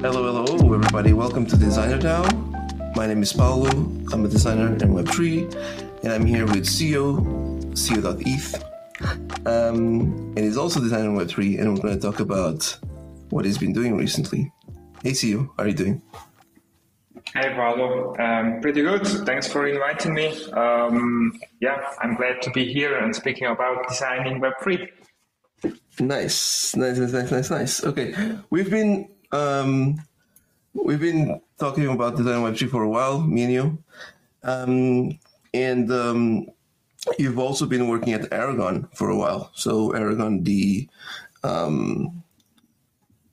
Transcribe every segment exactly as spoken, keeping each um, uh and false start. Hello, hello, everybody. Welcome to DesignerDAO. My name is Paulo. I'm a designer in web three, and I'm here with sio, sio dot e t h, um, and he's also a designer in web three, and we're going to talk about what he's been doing recently. Hey, Sio, how are you doing? Hey, Paulo. Um, pretty good. Thanks for inviting me. Um, yeah, I'm glad to be here and speaking about designing web three. Nice, nice, nice, nice, nice, nice. Okay, we've been um, we've been talking about design web three for a while, me and you, um, and um, you've also been working at Aragon for a while. So Aragon, the um,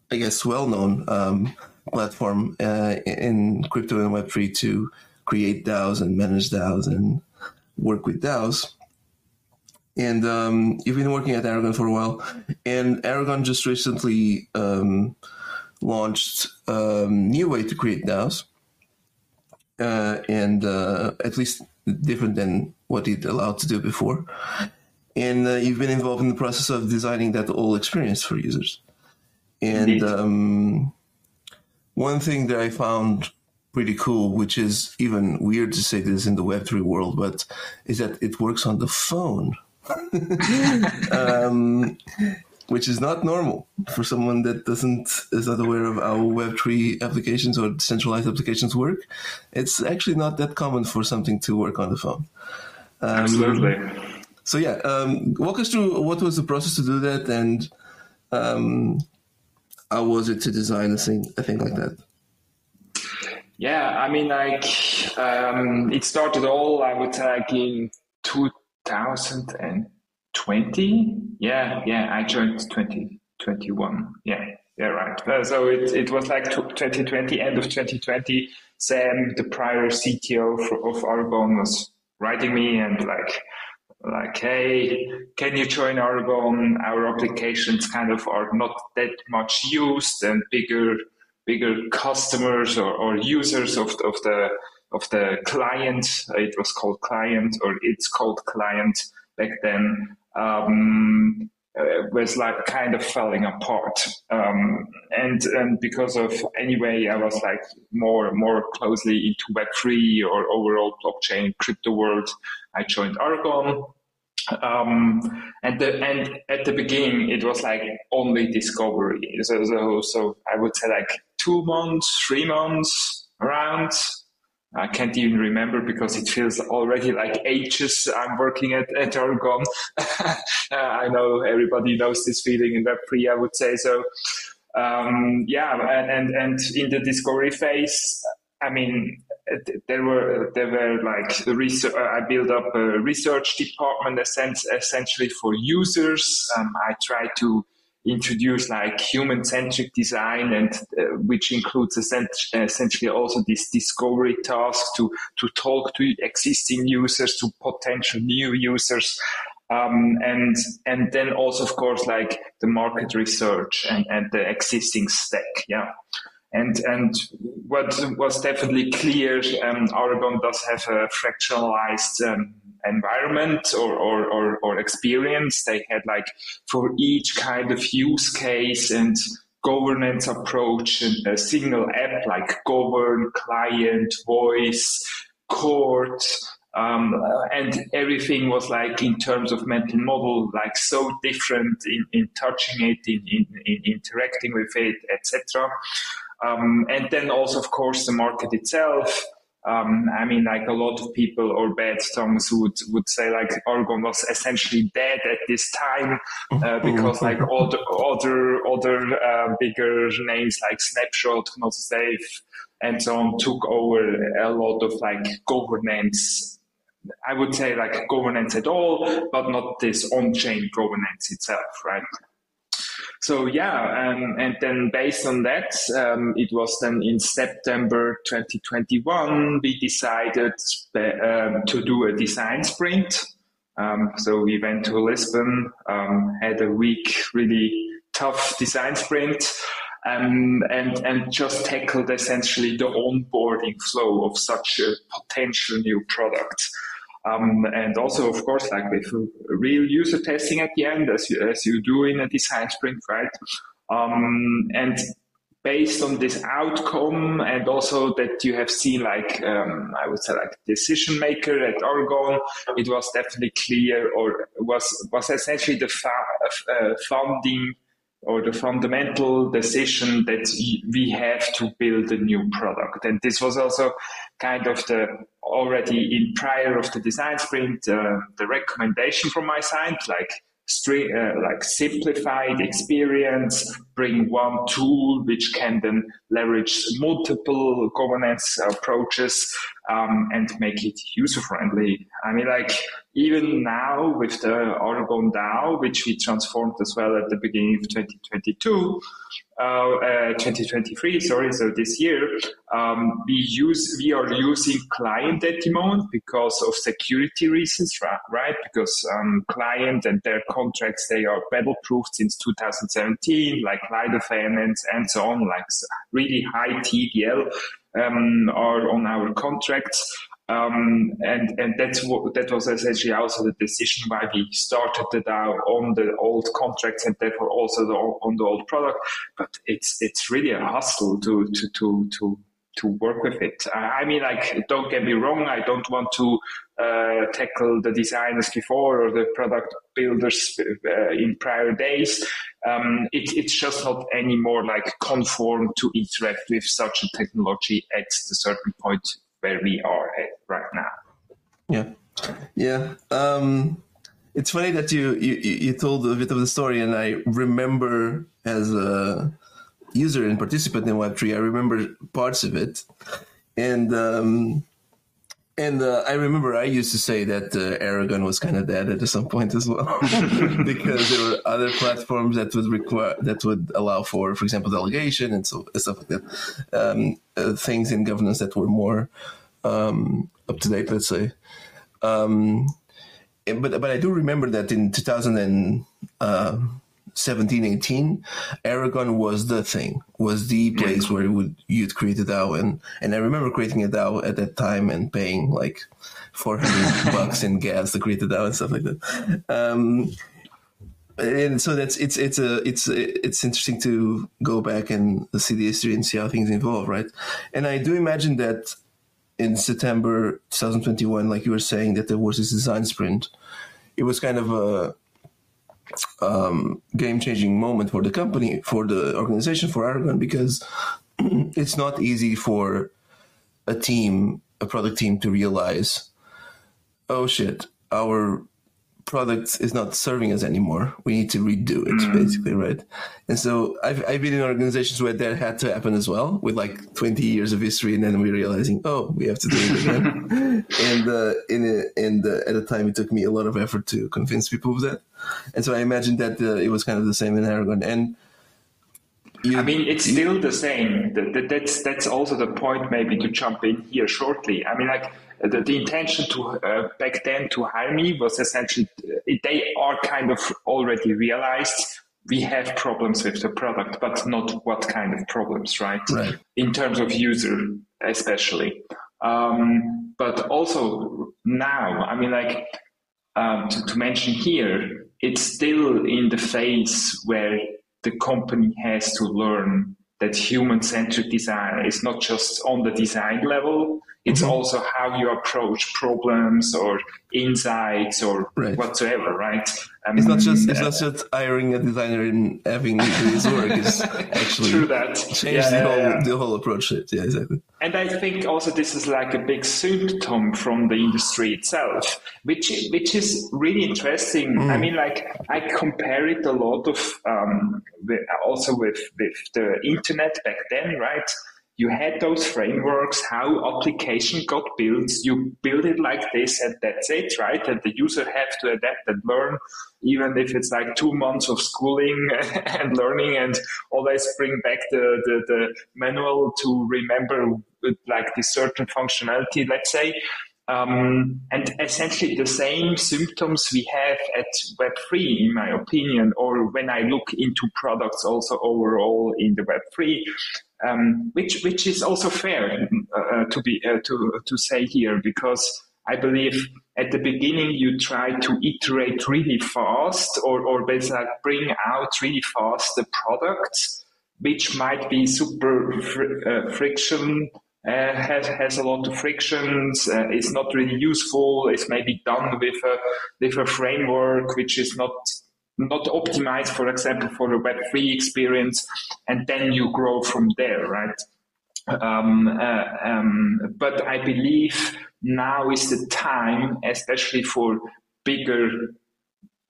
I guess well-known um, platform uh, in crypto and web three to create DAOs and manage DAOs and work with DAOs. And um, you've been working at Aragon for a while, and Aragon just recently um, launched a new way to create DAOs, uh, and uh, at least different than what it allowed to do before. And uh, you've been involved in the process of designing that whole experience for users. And um, one thing that I found pretty cool, which is even weird to say this in the web three world, but is that it works on the phone. um, which is not normal for someone that doesn't is not aware of how web three applications or decentralized applications work. It's actually not that common for something to work on the phone. Um, Absolutely. So yeah, um, walk us through what was the process to do that, and um, how was it to design a thing, a thing like that? Yeah, I mean, like um, it started all I would say like in two. twenty twenty, yeah, yeah, I joined twenty twenty-one, yeah, yeah, right. Uh, so it, it was like twenty twenty, end of twenty twenty, Sam, the prior C T O for, of Aragon, was writing me and like, like, hey, can you join Aragon? Our applications kind of are not that much used, and bigger bigger customers or, or users of, of the of the client, it was called client, or it's called client back then, um, uh, was like kind of falling apart. Um, and, and because of, anyway, I was like more more closely into web three or overall blockchain crypto world, I joined Aragon. Um, and, the, and at the beginning, it was like only discovery. So, so, so I would say like two months, three months around. I can't even remember because it feels already like ages I'm working at, at Aragon. uh, I know everybody knows this feeling in web three, I would say. So, um, yeah, and, and, and in the discovery phase, I mean, there were, there were like research, I built up a research department essentially for users. Um, I tried to introduce like human-centric design, and uh, which includes essentially also this discovery task to to talk to existing users, to potential new users, um, and and then also of course like the market research and, and the existing stack, yeah. And and what was definitely clear, um, Aragon does have a fractionalized Um, environment or, or, or, or experience. They had like for each kind of use case and governance approach and a single app like govern, client, voice, court, um, and everything was like in terms of mental model, like so different in, in touching it, in, in, in interacting with it, et cetera. Um, and then also, of course, the market itself. Um, I mean, like a lot of people or bad tongues would, would say like Aragon was essentially dead at this time, uh, because like all the other, other, uh, bigger names like Snapshot, Gnosis Safe, and so on took over a lot of like governance. I would say like governance at all, but not this on-chain governance itself, right? So yeah, um, and then based on that, um, it was then in September twenty twenty-one, we decided uh, to do a design sprint. Um, so we went to Lisbon, um, had a week, really tough design sprint, um, and, and just tackled essentially the onboarding flow of such a potential new product. Um, and also, of course, like with real user testing at the end, as you, as you do in a design sprint, right? Um, and based on this outcome, and also that you have seen, like, um, I would say, like, decision maker at Aragon, it was definitely clear, or was was essentially the fa uh, founding or the fundamental decision that we have to build a new product. And this was also kind of the already in prior of the design sprint, uh, the recommendation from my side, like, String, uh, like simplified experience, bring one tool which can then leverage multiple governance approaches um, and make it user-friendly. I mean, like, even now with the Aragon DAO, which we transformed as well at the beginning of twenty twenty-two, uh, uh, twenty twenty-three, sorry, so this year, um, we use we are using client at the moment because of security reasons, right? Because um, client and their contracts, they are battle-proofed since two thousand seventeen, like Lido Finance and so on, like really high T V L um, are on our contracts. Um, and, and that's what, that was essentially also the decision why we started the DAO on the old contracts and therefore also the, on the old product. But it's, it's really a hustle to, to, to, to, to work with it. I mean, like, don't get me wrong. I don't want to, uh, tackle the designers before or the product builders uh, in prior days. Um, it, it's just not anymore like conform to interact with such a technology at the certain point where we are at right now. Yeah, yeah. Um, it's funny that you, you you told a bit of the story, and I remember as a user and participant in web three, I remember parts of it, and um, and uh, I remember I used to say that uh, Aragon was kind of dead at some point as well, because there were other platforms that would require that would allow for, for example, delegation and so stuff like that. Um, Uh, things in governance that were more um, up to date, let's say. Um, but but I do remember that in two thousand seventeen, eighteen, Aragon was the thing, was the place where it would, you'd create a DAO. And, and I remember creating a DAO at that time and paying like four hundred bucks in gas to create a DAO and stuff like that. Um, And so that's it's it's a it's it's interesting to go back and see the history and see how things evolve, right? And I do imagine that in September twenty twenty-one, like you were saying, that there was this design sprint. It was kind of a um, game-changing moment for the company, for the organization, for Aragon, because it's not easy for a team, a product team, to realize, oh shit, our product is not serving us anymore. We need to redo it, basically, right? And so I've, I've been in organizations where that had to happen as well, with like twenty years of history, and then we're realizing, oh, we have to do it again. and uh, in a, and uh, at a time, it took me a lot of effort to convince people of that. And so I imagine that uh, it was kind of the same in Aragon. And You, I mean, it's you, still the same. The, the, that's that's also the point, maybe, to jump in here shortly. I mean, like, the, the intention to uh, back then to hire me was essentially, they are kind of already realized we have problems with the product, but not what kind of problems, right? Right. In terms of user, especially. Um, but also now, I mean, like, um, to, to mention here, it's still in the phase where the company has to learn that human-centered design is not just on the design level. It's mm-hmm. also how you approach problems or insights or right. whatsoever, right? I mean, it's not just it's uh, not just hiring a designer and having him do his work. It's actually true that changed yeah, the whole yeah. the whole approach. Yeah, exactly. And I think also this is like a big symptom from the industry itself, which which is really interesting. Mm. I mean, like, I compare it a lot of um, with, also with with the internet back then, right? You had those frameworks, how application got built. You build it like this and that's it, right? And the user have to adapt and learn, even if it's like two months of schooling and learning, and always bring back the, the, the manual to remember like this certain functionality, let's say. Um, and essentially the same symptoms we have at web three, in my opinion, or when I look into products also overall in the web three, um, which which is also fair uh, to be uh, to to say here, because I believe at the beginning you try to iterate really fast, or or basically bring out really fast the products. which might be super fr- uh, friction, uh, has, has a lot of frictions, uh, is not really useful, is maybe done with a, with a framework which is not not optimized, for example, for a web three experience, and then you grow from there, right? Um, uh, um, but I believe now is the time, especially for bigger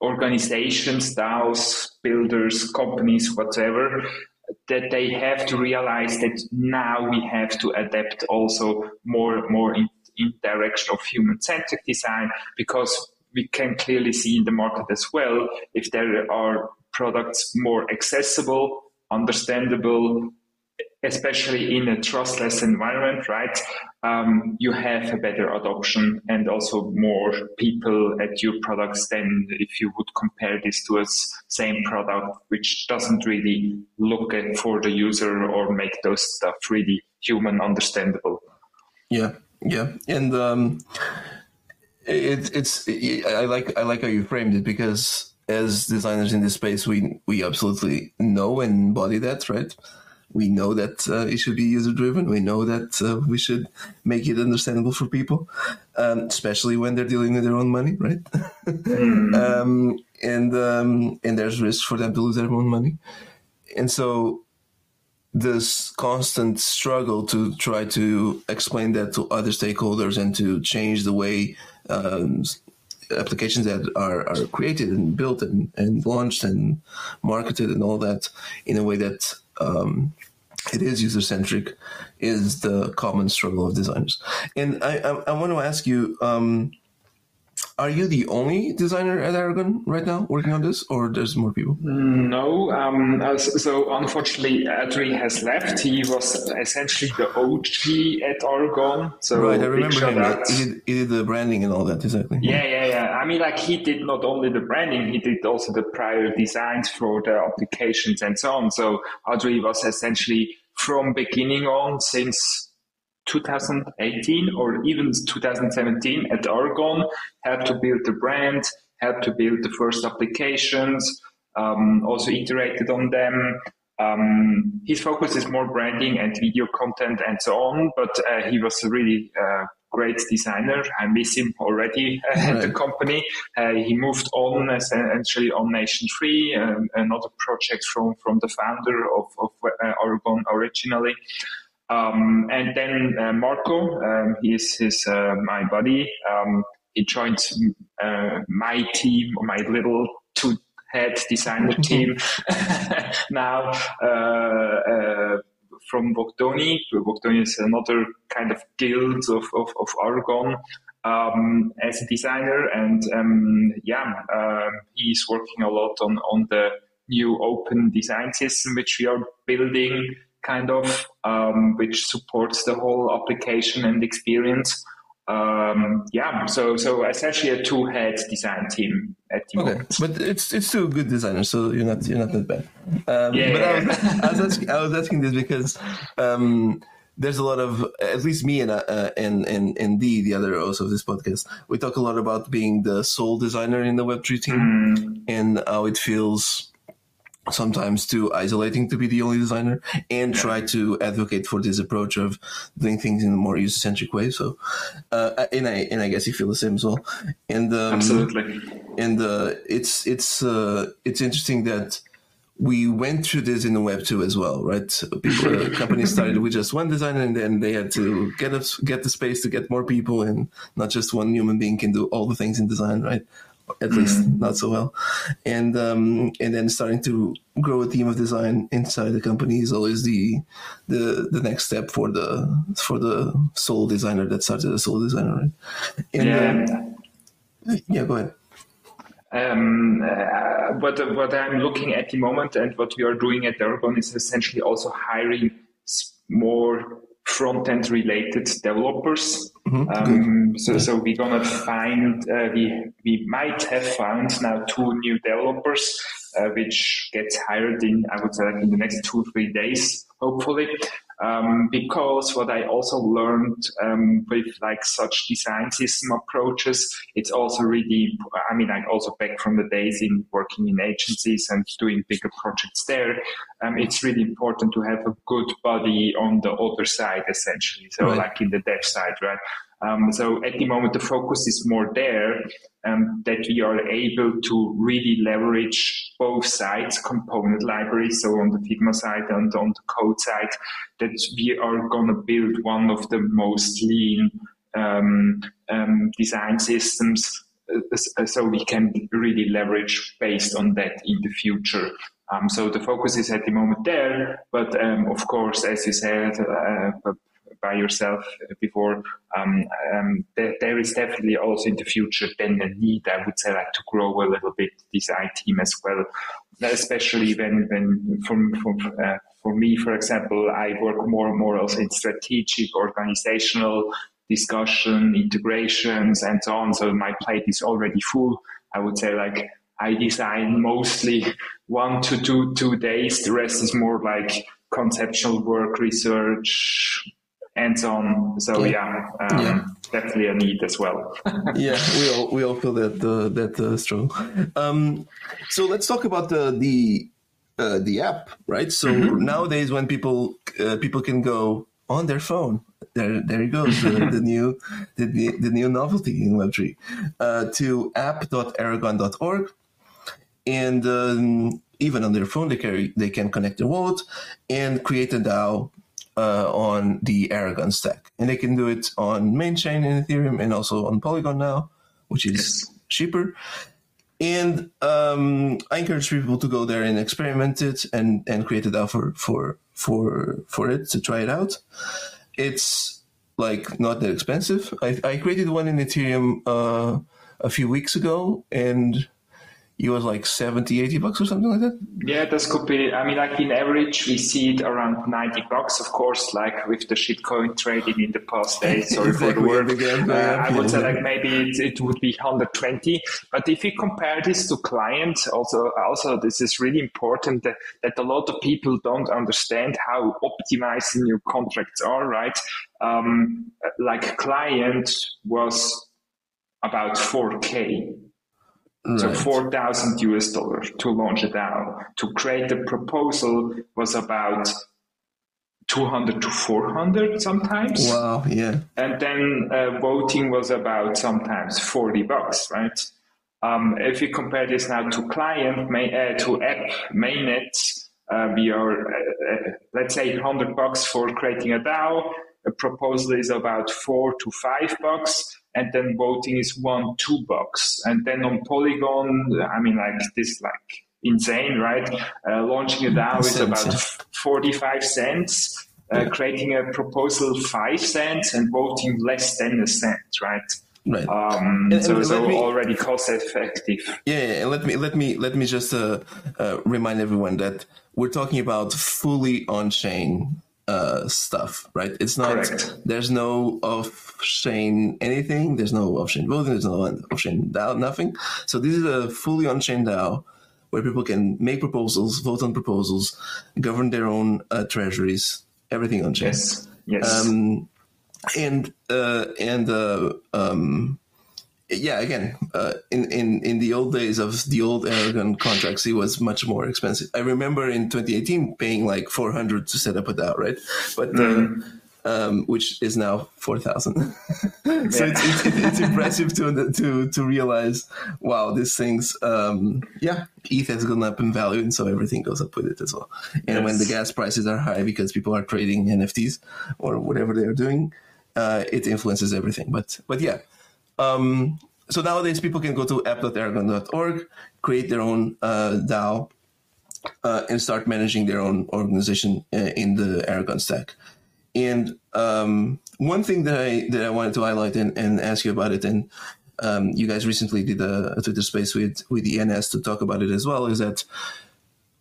organizations, DAOs, builders, companies, whatever, that they have to realize that now we have to adapt also more more in, in direction of human-centric design, because we can clearly see in the market as well, if there are products more accessible, understandable, especially in a trustless environment, right? Um, you have a better adoption and also more people at your products than if you would compare this to a same product, which doesn't really look at for the user or make those stuff really human understandable. Yeah, yeah. And um, it, it's, it, I like, I like how you framed it, because as designers in this space, we, we absolutely know and embody that, right? We know that uh, it should be user-driven. We know that uh, we should make it understandable for people, um, especially when they're dealing with their own money, right? Mm-hmm. um, and um, and there's risk for them to lose their own money. And so this constant struggle to try to explain that to other stakeholders and to change the way um, applications that are, are created and built and, and launched and marketed and all that in a way that Um, it is user-centric is the common struggle of designers. And I, I, I want to ask you, um, are you the only designer at Aragon right now working on this, or there's more people? No. Um, so unfortunately, Adri has left. He was essentially the O G at Aragon. So right, I remember him. That. He, did, he did the branding and all that, exactly. Yeah, yeah, yeah. I mean, like, he did not only the branding, he did also the prior designs for the applications and so on. So Adri was essentially from beginning on, since two thousand eighteen or even two thousand seventeen at Aragon, helped to build the brand, helped to build the first applications, um, also iterated on them. Um, his focus is more branding and video content and so on, but uh, he was a really uh, great designer. I miss him already uh, at the company. Uh, he moved on essentially on Nation three, um, another project from, from the founder of, of uh, Aragon originally. Um, and then uh, Marco, um, he is his, uh, my buddy. Um, he joined uh, my team, my little two-head designer team now uh, uh, from Vocdoni. Vocdoni is another kind of guild of, of, of Aragon um, as a designer. And um, yeah, uh, he's working a lot on, on the new open design system, which we are building, kind of, um, which supports the whole application and experience. Um, yeah, so so essentially a two-head design team at the moment. Okay, but it's it's two good designers, so you're not you're not that bad. Um, yeah, but yeah. I was, I was, asking, I was asking this because um, there's a lot of, at least me and uh, and and and Dee, the other host of this podcast, we talk a lot about being the sole designer in the web three team mm. and how it feels sometimes too isolating to be the only designer, and try to advocate for this approach of doing things in a more user-centric way. So, uh, and I and I guess you feel the same as well. And um, absolutely. And uh, it's it's uh, it's interesting that we went through this in the web two as well, right? People, companies started with just one designer, and then they had to get a, get the space to get more people, and not just one human being can do all the things in design, right? At least not so well. And um, and then starting to grow a team of design inside the company is always the the, the next step for the for the sole designer that started as a sole designer, right? And, yeah. Um, yeah, go ahead. Um, uh, what, what I'm looking at the moment and what we are doing at Aragon is essentially also hiring more front-end related developers. Mm-hmm. Um, so, so we're gonna find, uh, we we might have found now two new developers, uh, which gets hired in, I would say, in the next two, three days, hopefully. Um, because what I also learned um, with like such design system approaches, it's also really, I mean, I'm also back from the days in working in agencies and doing bigger projects there. Um, it's really important to have a good body on the other side, essentially. So right. like in the dev side, right? Um, so at the moment, the focus is more there, um, that we are able to really leverage both sides, component libraries, so on the Figma side and on the code side, that we are going to build one of the most lean um, um, design systems, uh, so we can really leverage based on that in the future. Um, so the focus is at the moment there, but um, of course, as you said, uh, by yourself before, um, um, there, there is definitely also in the future then the need, I would say, like to grow a little bit this I team as well, especially when, when from, from uh, for me, for example, I work more and more also in strategic, organizational discussion, integrations, and so on. So my plate is already full. I would say like I design mostly one to two, two days. The rest is more like conceptual work, research, and so on. So yeah, yeah, um, yeah. definitely a need as well. yeah, we all we all feel that uh, that uh, strong. Um, so let's talk about the the uh, the app, right? So mm-hmm. nowadays, when people uh, people can go on their phone, there there you go, the, the new the, the new novelty in web three, uh, to app dot aragon dot org, and um, even on their phone they carry they can connect their wallet and create a DAO. Uh, on the Aragon stack, and they can do it on main chain in Ethereum and also on Polygon now, which is yes. cheaper. And um, I encourage people to go there and experiment it and, and create a DAO for, for for for it to try it out. It's like not that expensive. I, I created one in Ethereum uh, a few weeks ago, and it was like seventy, eighty bucks or something like that? Yeah, this could be, I mean, like in average, we see it around ninety bucks, of course, like with the shitcoin trading in the past days. Sorry for the word. Again, uh, I would say like maybe it, it would be one hundred twenty. But if you compare this to clients, also, also this is really important that, that a lot of people don't understand how optimizing your contracts are, right? Um, like client was about four K. Right. So four thousand U S dollars to launch a DAO. To create the proposal was about two hundred to four hundred sometimes. Wow, yeah. And then uh, voting was about sometimes forty bucks, right? Um, if you compare this now to client, main, uh, to app, mainnet, uh, we are, uh, uh, let's say one hundred bucks for creating a DAO. A proposal is about four to five bucks. And then voting is one, two bucks. And then on Polygon, I mean, like this, like insane, right? Uh, launching a DAO is about forty-five cents, uh, creating a proposal five cents and voting less than a cent, right? Right. Um, and, so, and so me, already cost effective. Yeah. yeah and let me, let me, let me just, uh, uh, remind everyone that we're talking about fully on chain. Uh, stuff, right? It's not, Correct. There's no off-chain anything, there's no off-chain voting, there's no off-chain DAO, nothing. So this is a fully on-chain DAO where people can make proposals, vote on proposals, govern their own uh, treasuries, everything on-chain. Yes, yes. Um, and, uh, and uh, um, yeah, again, uh, in, in, in the old days of the old Aragon contracts, it was much more expensive. I remember in twenty eighteen paying like four hundred to set up a DAO, right? But mm-hmm. uh, um, which is now four thousand. So yeah. it's, it's, it's impressive to to to realize, wow, these things, um, yeah, E T H has gone up in value, and so everything goes up with it as well. And yes. when the gas prices are high because people are trading N F Ts or whatever they are doing, uh, it influences everything. But but yeah. Um, so nowadays people can go to app dot aragon dot org, create their own uh, DAO, uh, and start managing their own organization uh, in the Aragon stack. And um, one thing that I that I wanted to highlight and, and ask you about it, and um, you guys recently did a, a Twitter space with, with the E N S to talk about it as well, is that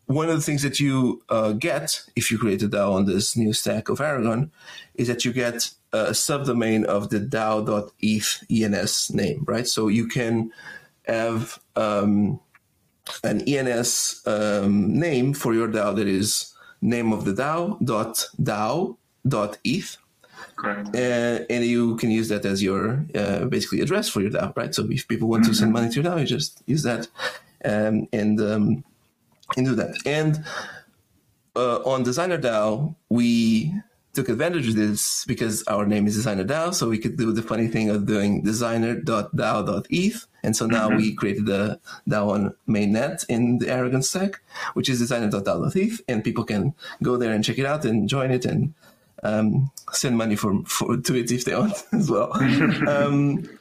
one of the things that you uh, get if you create a DAO on this new stack of Aragon is that you get a subdomain of the DAO.eth E N S name, right? So you can have um, an E N S um, name for your DAO that is name of the DAO dot DAO sio dot e t h. Correct. Uh, and you can use that as your uh, basically address for your DAO, right? So if people want mm-hmm. to send money to your DAO, you just use that um, and um, and do that. And uh, on DesignerDAO, we took advantage of this because our name is DesignerDAO, so we could do the funny thing of doing designer dot dao dot e t h. And so now mm-hmm. we created the DAO on mainnet in the Aragon stack, which is designer dot dao dot e t h, and people can go there and check it out and join it and um, send money for, for to it if they want as well. um,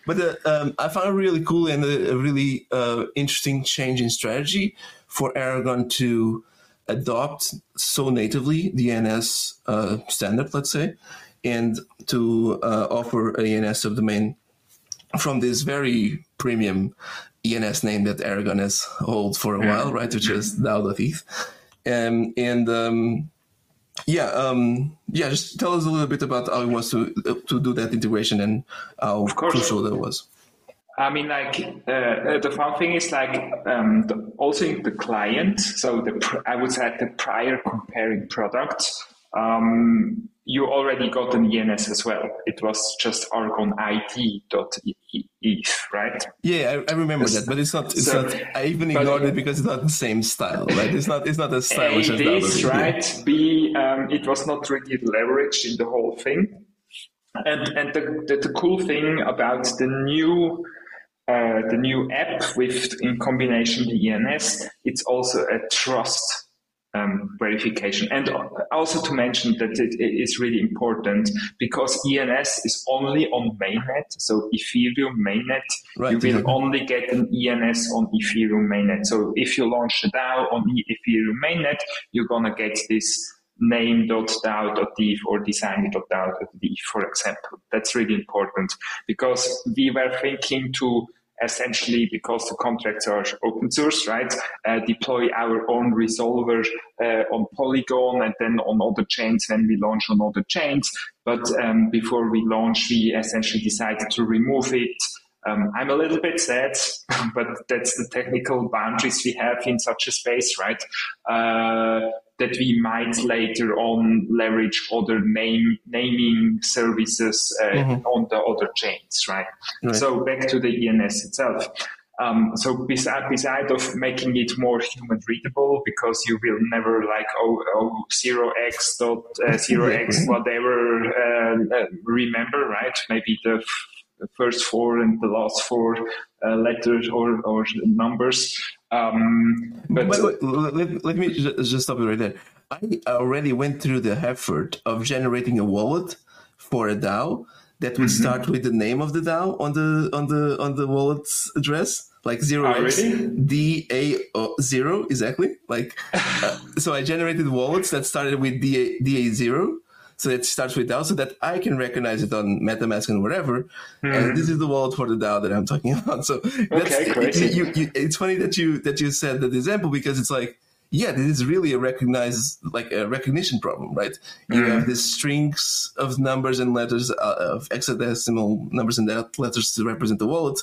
but uh, um, I found it really cool and a, a really uh, interesting change in strategy for Aragon to adopt so natively the E N S uh, standard, let's say, and to uh, offer a E N S subdomain from this very premium E N S name that Aragon has held for a while, right? Which is dao dot e t h. Um, and um, yeah, um, yeah. Just tell us a little bit about how it was to to do that integration and how crucial that was. I mean, like uh, the fun thing is like um, the, also in the client. So the I would say the prior comparing product. Um, you already got an E N S as well. It was just aragon I D dot e t h, right? Yeah, I, I remember it's, that, but it's not. It's so, not. I even ignored it because it's not the same style. Right? It's not. It's not as stylish as that. It is right. B. Um, it was not really leveraged in the whole thing. And and the, the the cool thing about the new uh, the new app with in combination the E N S, it's also a trust Um, verification. And also to mention that it, it is really important because E N S is only on mainnet. So Ethereum mainnet, right, you will yeah. only get an E N S on Ethereum mainnet. So if you launch a DAO on Ethereum mainnet, you're going to get this name dot dao dot e t h or designer dot dao dot e t h, for example. That's really important because we were thinking to essentially, because the contracts are open source, right? Uh, deploy our own resolver uh, on Polygon and then on other chains when we launch on other chains. But um, before we launch, we essentially decided to remove it. Um, I'm a little bit sad, but that's the technical boundaries we have in such a space, right? Uh, that we might later on leverage other name naming services uh, mm-hmm. on the other chains, right? right? So back to the E N S itself. Um, so beside, beside of making it more human readable, because you will never like, oh, oh zero x dot uh, zero x whatever, uh, remember, right? Maybe the first four and the last four uh, letters or, or numbers. Um, but wait, wait, let, let me just stop you right there. I already went through the effort of generating a wallet for a DAO that would mm-hmm. start with the name of the DAO on the on the on the wallet's address, like zero x d a zero exactly. Like, uh, so I generated wallets that started with d a zero. So it starts with DAO so that I can recognize it on MetaMask and whatever. Mm-hmm. And this is the wallet for the DAO that I'm talking about. So that's, okay, crazy. It, you, you, it's funny that you that you said that example because it's like, yeah, this is really a recognize like a recognition problem, right? Mm-hmm. You have these strings of numbers and letters uh, of hexadecimal numbers and letters to represent the wallet,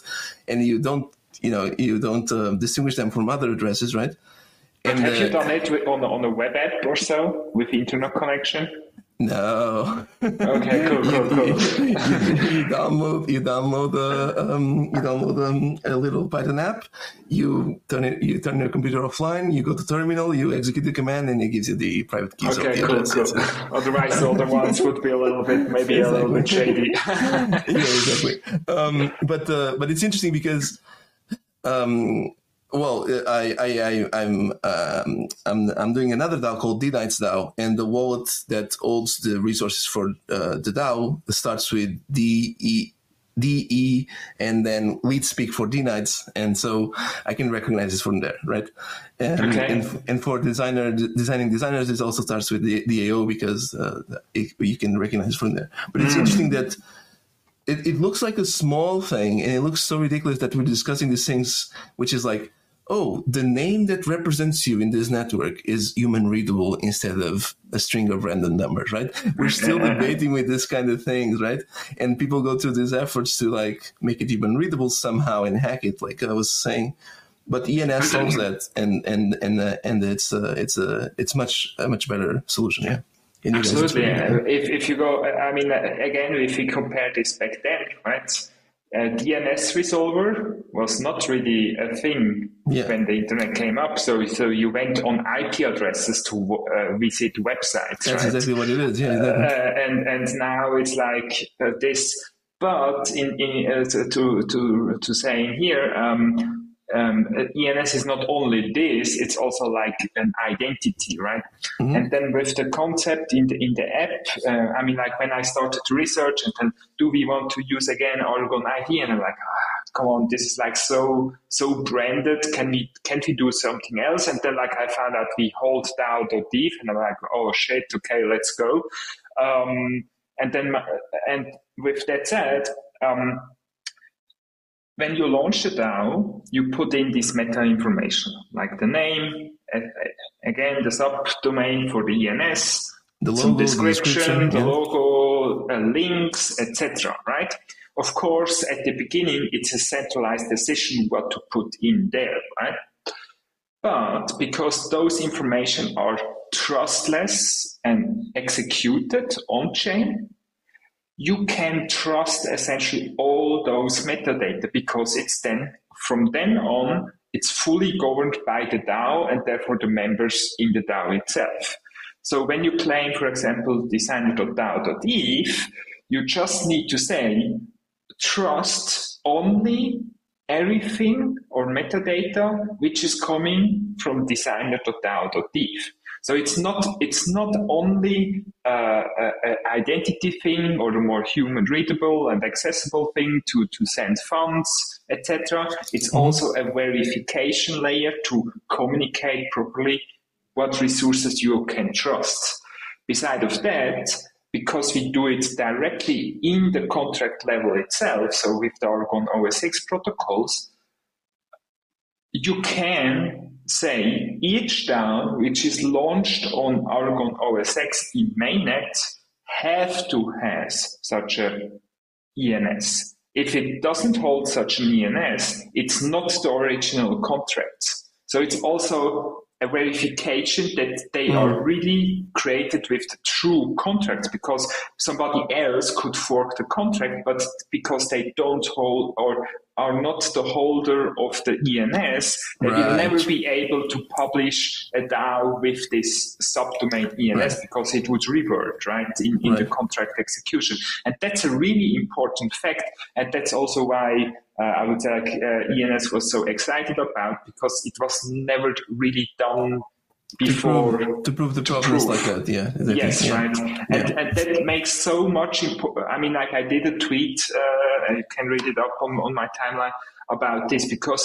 and you don't you know you don't uh, distinguish them from other addresses, right? And, have uh, you done it with, on on a web app or so with internet connection? No. Okay. Cool. Cool. Cool. you, you download. You download a. Um, you download um, a little Python app. You turn it. You turn your computer offline. You go to terminal. You execute the command, and it gives you the private keys. Okay. Cool. Cool. Otherwise, the other ones would be a little bit, maybe exactly. a little bit shady. yeah. Exactly. Um, but uh, but it's interesting because. Um, Well, I, I, I, I'm, um, I'm, I'm doing another DAO called DNightsDAO, and the wallet that holds the resources for uh, the DAO starts with D E D E, and then lead speak for DNights, and so I can recognize this from there, right? And okay. and, and for designer designing designers, it also starts with the D A O because uh, it, you can recognize from there. But it's mm. interesting that. It, it looks like a small thing, and it looks so ridiculous that we're discussing these things, which is like, oh, the name that represents you in this network is human readable instead of a string of random numbers, right? We're still debating with this kind of things, right? And people go through these efforts to like make it human readable somehow and hack it, like I was saying. But E N S solves that, and and and uh, and it's uh, it's a uh, it's much a much better solution, yeah. Absolutely. If, if you go, I mean, again, if we compare this back then, right? Uh, D N S resolver was not really a thing yeah. when the internet came up. So, so you went on I P addresses to uh, visit websites. That's right? exactly what it is. Yeah, exactly. uh, and and now it's like uh, this. But in, in uh, to to to say in here, um, um, E N S is not only this; it's also like an identity, right? Mm-hmm. And then with the concept in the in the app, uh, I mean, like when I started to research, and then do we want to use again Aragon I D? And I'm like, ah, come on, this is like so so branded. Can we can't we do something else? And then like I found out we hold DAO.dev, and I'm like, oh shit, okay, let's go. Um, and then and. With that said, um, when you launch the DAO, you put in this meta information, like the name, uh, again, the subdomain for the E N S, the logo, some description, the, description, the yeah. logo, uh, links, et cetera. Right? Of course, at the beginning, it's a centralized decision what to put in there, right? But because those information are trustless and executed on chain, you can trust essentially all those metadata because it's then from then on, it's fully governed by the DAO and therefore the members in the DAO itself. So when you claim, for example, designer dao dot e t h, you just need to say, trust only everything or metadata which is coming from designer dao dot e t h. So it's not it's not only uh, an identity thing or a more human readable and accessible thing to, to send funds, et cetera. It's also a verification layer to communicate properly what resources you can trust. Besides of that, because we do it directly in the contract level itself, so with the Aragon O S X protocols, you can say each DAO which is launched on Aragon O S X in mainnet have to has such a E N S. If it doesn't hold such an E N S, it's not the original contract. So it's also a verification that they are really created with the true contract, because somebody else could fork the contract, but because they don't hold or are not the holder of the E N S, they right. will never be able to publish a DAO with this subdomain E N S right. because it would revert, right, in, in right. the contract execution. And that's a really important fact. And that's also why uh, I would say like, uh, E N S was so excited about, because it was never really done before. To prove, to prove the problems prove. like that, yeah. That yes, is, yeah. right. And, yeah. and that makes so much impo- I mean, like I did a tweet, uh, you can read it up on, on my timeline about this, because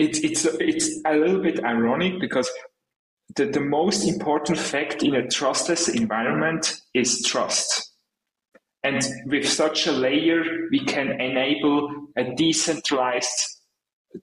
it, it's, it's a little bit ironic, because the, the most important fact in a trustless environment is trust. And with such a layer, we can enable a decentralized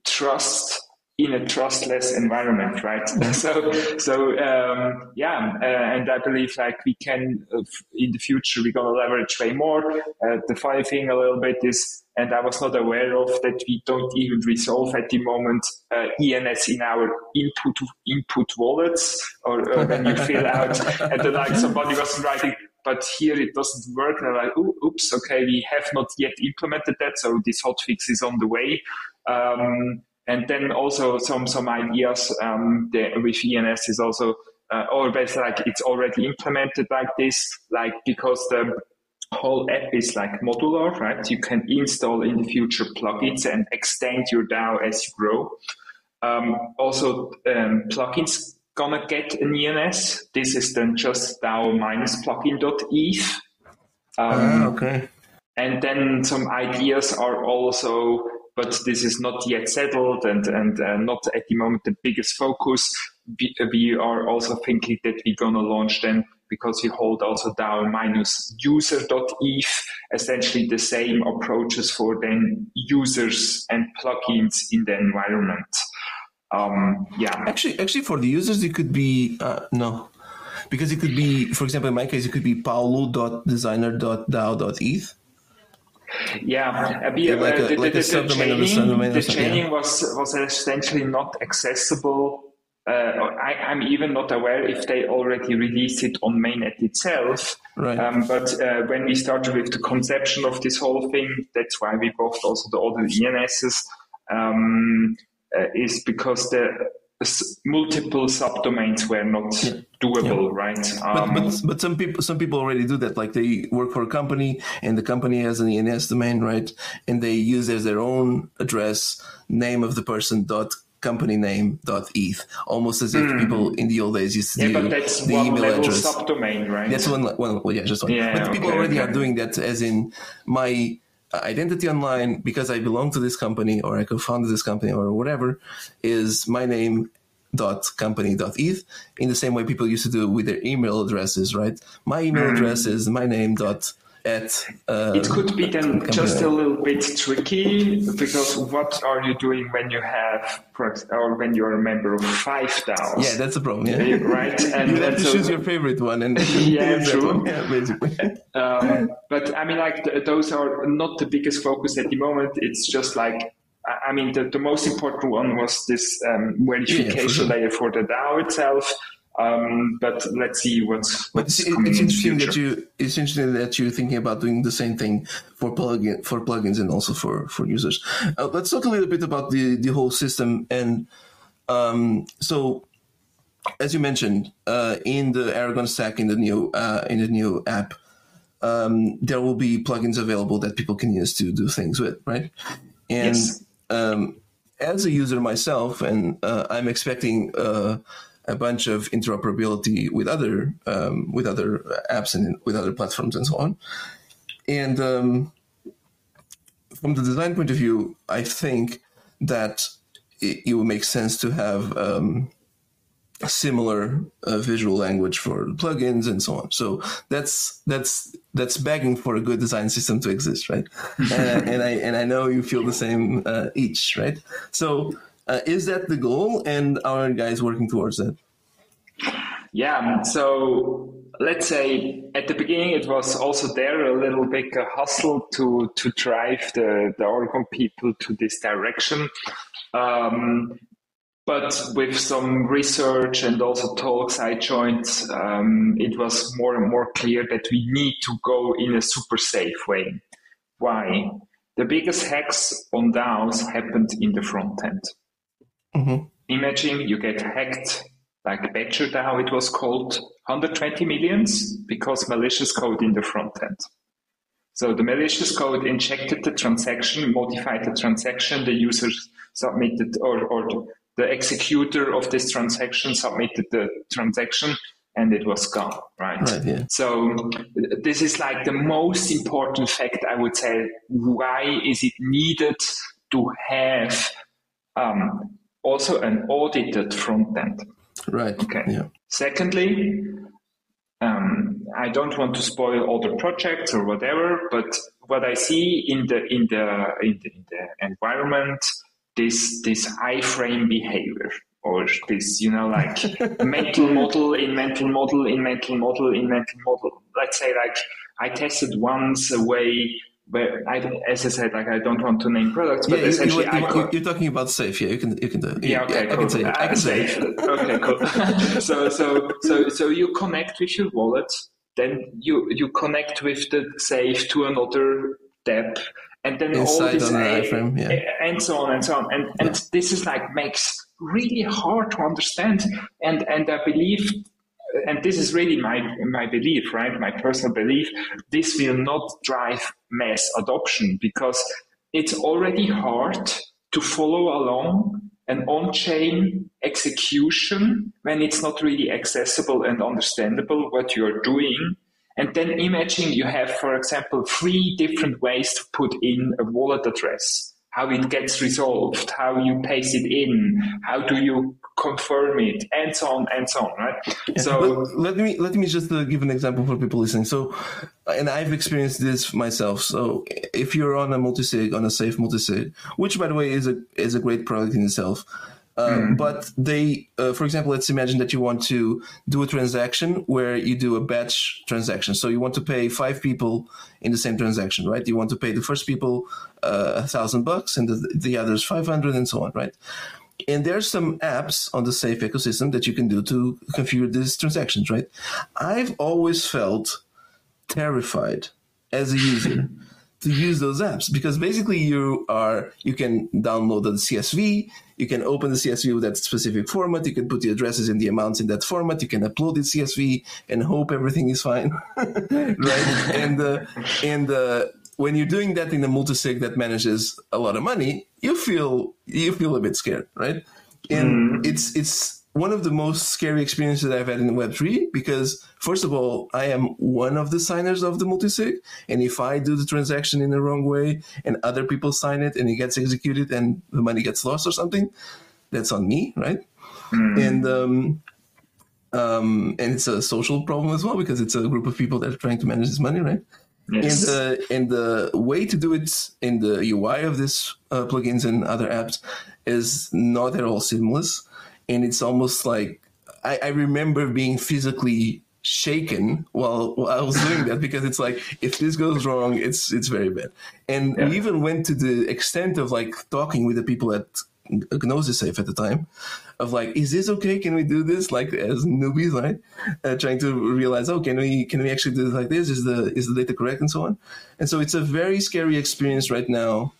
trust in a trustless environment, right? So, so um, yeah, uh, and I believe like we can, uh, in the future, we're gonna leverage way more. Uh, the funny thing a little bit is, and I was not aware of that, we don't even resolve at the moment uh, E N S in our input input wallets, or uh, when you fill out, and then like somebody was writing, but here it doesn't work. And I'm like, oh, oops, okay, we have not yet implemented that, so this hotfix is on the way. Um, And then also some some ideas um, with E N S is also, uh, or basically like it's already implemented like this, like because the whole app is like modular, right? You can install in the future plugins and extend your DAO as you grow. Um, also, um, plugins gonna get an E N S. This is then just DAO minus plugin.eth. Um, ah, okay. And then some ideas are also. But this is not yet settled and, and uh, not at the moment the biggest focus. We, we are also thinking that we're going to launch them, because we hold also DAO minus user.eth, essentially the same approaches for then users and plugins in the environment. Um, yeah. Actually, actually, for the users, it could be, uh, no, because it could be, for example, in my case, it could be paulo dot designer dao dot e t h. Yeah, yeah, like a, the, like the, the chaining, the chaining was, was essentially not accessible Uh, I, I'm even not aware if they already released it on mainnet itself. Right. Um, but uh, when we started with the conception of this whole thing, that's why we bought also the other E N Ss, um, uh, is because the multiple subdomains were not yeah. doable, yeah. right? Um, but, but but some people some people already do that. Like they work for a company and the company has an E N S domain, right? And they use as their own address name of the person dot. company name dot eth, almost as if mm. people in the old days used to yeah, do but that's the one email level address. Subdomain, right? That's one. Well, well yeah, just one. Yeah, but okay, people already okay. are doing that, as in my identity online, because I belong to this company or I co-founded this company or whatever, is my name dot company dot eth. In the same way people used to do with their email addresses, right? My email mm. address is my name dot. At, um, it could be then just a little bit tricky, because what are you doing when you have, or when you're a member of five DAOs? Yeah, that's a problem. Yeah. Right? And you have to so, choose your favorite one. And yeah, true. One. Yeah, basically. Um, but I mean, like the, those are not the biggest focus at the moment. It's just like, I mean, the, the most important one was this um, verification yeah, for sure. layer for the DAO itself. Um, but let's see what's. what's it's, coming it's interesting in the future. that you. It's interesting that you're thinking about doing the same thing for plugin for plugins and also for for users. Uh, let's talk a little bit about the the whole system. And um, so, as you mentioned, uh, in the Aragon stack, in the new uh, in the new app, um, there will be plugins available that people can use to do things with, right? And yes. um, as a user myself, and uh, I'm expecting. Uh, a bunch of interoperability with other um, with other apps and with other platforms and so on. And um, from the design point of view, I think that it, it would make sense to have um, a similar uh, visual language for plugins and so on. So that's that's that's begging for a good design system to exist, right? uh, and I and I know you feel the same uh, each, right? So. Uh, is that the goal, and are guys working towards that? Yeah, so let's say at the beginning it was also there a little bit a hustle to, to drive the, the Aragon people to this direction. Um, but with some research and also talks I joined, um, it was more and more clear that we need to go in a super safe way. Why? The biggest hacks on DAOs happened in the front end. Mm-hmm. Imagine you get hacked, like BatcherDAO it was called, one hundred twenty millions because malicious code in the front end. So the malicious code injected the transaction, modified the transaction, the user submitted, or, or the executor of this transaction submitted the transaction, and it was gone, right? right yeah. So this is like the most important fact, I would say. Why is it needed to have um, also an audited front end? Right. Okay. Yeah. Secondly, um, I don't want to spoil other projects or whatever, but what I see in the in the in the, in the environment, this this iframe behavior, or this, you know, like mental model in mental model in mental model in mental model. Let's say, like I tested once a way. But I, as I said, like I don't want to name products, but yeah, essentially, you, you, I co- you're talking about safe. Yeah, you can, you can do it. Yeah, okay, yeah, cool. I can say, I can safe. Say. Okay, cool. so, so, so, so you connect with your wallet, then you you connect with the safe to another dApp, and then Inside all this, on an iframe, yeah. and so on and so on, and and yeah. this is like makes really hard to understand, and and I believe. And this is really my my belief, right? My personal belief. This will not drive mass adoption because it's already hard to follow along an on-chain execution when it's not really accessible and understandable what you're doing. And then imagine you have, for example, three different ways to put in a wallet address, how it gets resolved, how you paste it in, how do you confirm it, and so on and so on, right? Yeah. So let, let me let me just uh, give an example for people listening. So, and I've experienced this myself. So, if you're on a multisig, on a safe multisig, which by the way is a is a great product in itself, um, mm. but they, uh, for example, let's imagine that you want to do a transaction where you do a batch transaction. So you want to pay five people in the same transaction, right? You want to pay the first people a uh, thousand bucks and the, the others five hundred, and so on, right? And there's some apps on the Safe ecosystem that you can do to configure these transactions, right? I've always felt terrified as a user to use those apps, because basically you are you can download the C S V, you can open the C S V with that specific format, you can put the addresses and the amounts in that format, you can upload the C S V and hope everything is fine, right? and uh, and uh, when you're doing that in a multisig that manages a lot of money, you feel you feel a bit scared, right? And mm. it's it's. one of the most scary experiences that I've had in web three, because first of all, I am one of the signers of the multisig, and if I do the transaction in the wrong way and other people sign it and it gets executed and the money gets lost or something, that's on me, right? Mm. And um, um, and it's a social problem as well, because it's a group of people that are trying to manage this money, right? Yes. And, uh, and the way to do it in the U I of this uh, plugins and other apps is not at all seamless. And it's almost like I, I remember being physically shaken while, while I was doing that, because it's like, if this goes wrong, it's it's very bad. And yeah. we even went to the extent of like talking with the people at Gnosis Safe at the time of like, is this okay? Can we do this? Like as newbies, right? Uh, trying to realize, oh, can we can we actually do this like this? Is the is the data correct and so on? And so it's a very scary experience right now.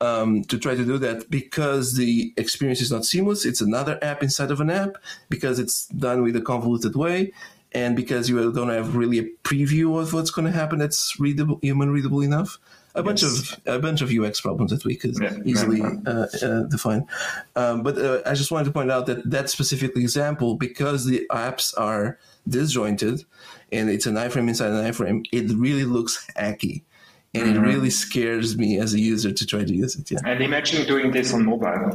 Um, to try to do that, because the experience is not seamless. It's another app inside of an app, because it's done with a convoluted way, and because you don't have really a preview of what's going to happen that's readable, human readable enough. A bunch yes. of a bunch of U X problems that we could yeah, easily uh, uh, define. Um, but uh, I just wanted to point out that that specific example, because the apps are disjointed and it's an iframe inside an iframe, it really looks hacky. And mm-hmm. it really scares me as a user to try to use it. Yeah. And imagine doing this on mobile.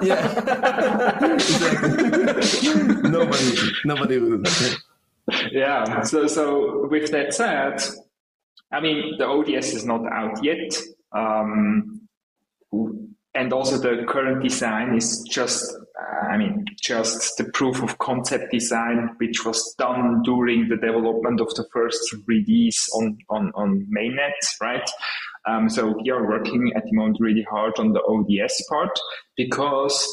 yeah, exactly. nobody, nobody would. Yeah. So, so with that said, I mean the O D S is not out yet, um, and also the current design is just, uh, I mean, just the proof of concept design, which was done during the development of the first release on, on, on mainnet, right? Um, so we are working at the moment really hard on the O D S part, because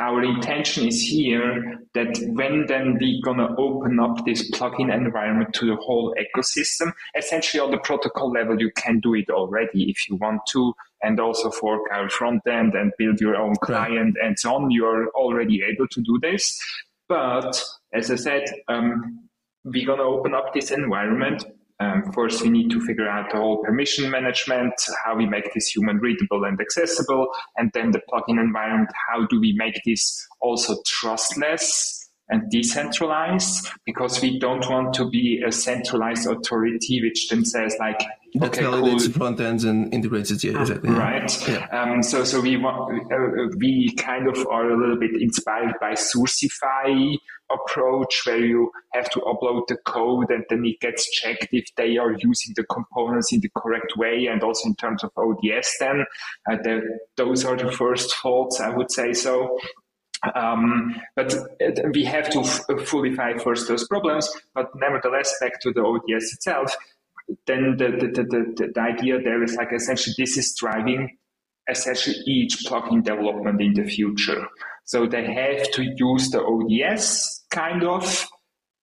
our intention is here that when then we're going to open up this plugin environment to the whole ecosystem, essentially on the protocol level, you can do it already if you want to, and also fork our front end and build your own client and so on. You're already able to do this. But as I said, um, we're going to open up this environment. Um, first, we need to figure out the whole permission management, how we make this human readable and accessible, and then the plugin environment, how do we make this also trustless and decentralized, because we don't want to be a centralized authority which then says like, that okay, validates cool. front ends and integrates it, yeah, exactly. right? Yeah. Um, so, so we want, uh, we kind of are a little bit inspired by Sourcify approach, where you have to upload the code and then it gets checked if they are using the components in the correct way, and also in terms of O D S. Then uh, the, those are the first faults, I would say so. Um, but we have to f- fully fight first those problems. But nevertheless, back to the O D S itself. Then the, the, the, the, the idea there is like essentially this is driving essentially each plugin development in the future. So they have to use the O D S kind of,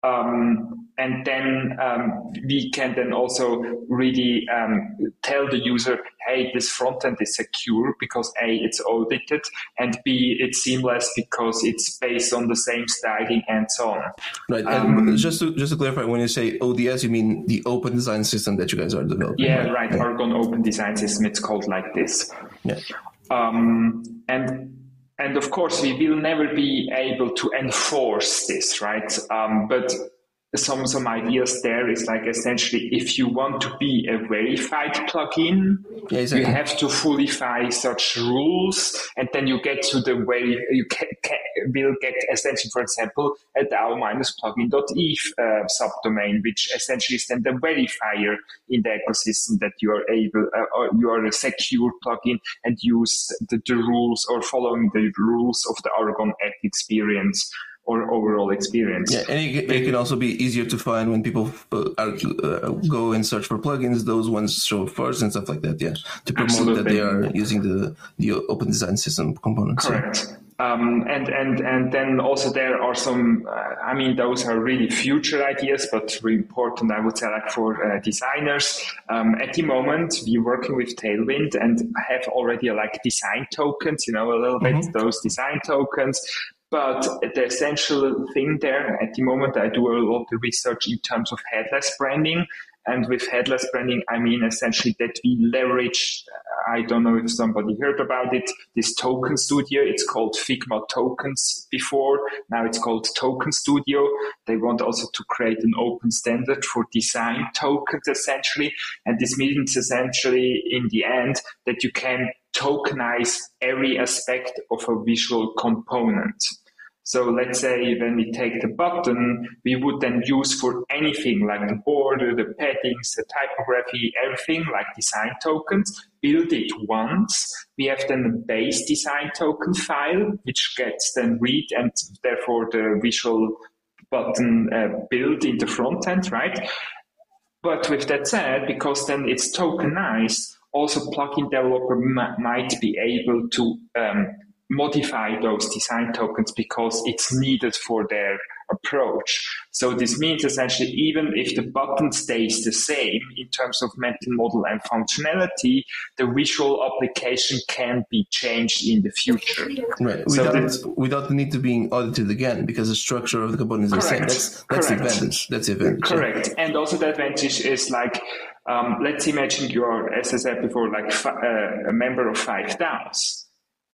um, and then um, we can then also really um, tell the user, hey, this front end is secure because A, it's audited, and B, it's seamless because it's based on the same styling and so on. Right. Um, and just to just to clarify, when you say O D S, you mean the open design system that you guys are developing? Yeah, right. right. Yeah. Aragon open design system. It's called like this. Yeah. Um, and. And of course, we will never be able to enforce this, right? Um, but some some ideas there is like essentially, if you want to be a verified plugin, yeah, exactly. you have to fully follow such rules, and then you get to the way you can, can, will get essentially, for example, a DAO-plugin.eth uh, subdomain, which essentially is then the verifier in the ecosystem that you are able, uh, or you are a secure plugin and use the, the rules or following the rules of the Aragon app experience. Or overall experience. Yeah, and it, it can also be easier to find when people are, uh, go and search for plugins. Those ones show first and stuff like that. Yeah, to promote Absolutely. that they are using the the open design system components. Correct. Yeah. Um, and, and, and then also there are some, uh, I mean, those are really future ideas, but really important, I would say, like for uh, designers. Um, at the moment, we're working with Tailwind and have already like design tokens, you know, a little bit mm-hmm. those design tokens. But the essential thing there at the moment, I do a lot of research in terms of headless branding. And with headless branding, I mean essentially that we leverage, I don't know if somebody heard about it, this Token Studio. It's called Figma Tokens before. Now it's called Token Studio. They want also to create an open standard for design tokens essentially. And this means essentially in the end that you can tokenize every aspect of a visual component. So let's say when we take the button, we would then use for anything like the border, the paddings, the typography, everything like design tokens, build it once. We have then a base design token file, which gets then read and therefore the visual button uh, built in the front end, right? But with that said, because then it's tokenized, also plugin developer m- might be able to um, modify those design tokens because it's needed for their approach. So this means essentially, even if the button stays the same in terms of mental model and functionality, the visual application can be changed in the future. Right. So without, that, without the need to being audited again, because the structure of the component is the same. That's, that's the advantage. That's the advantage. Correct. Yeah. And also the advantage is like, um, let's imagine you're, as I said before, like uh, a member of five DAOs.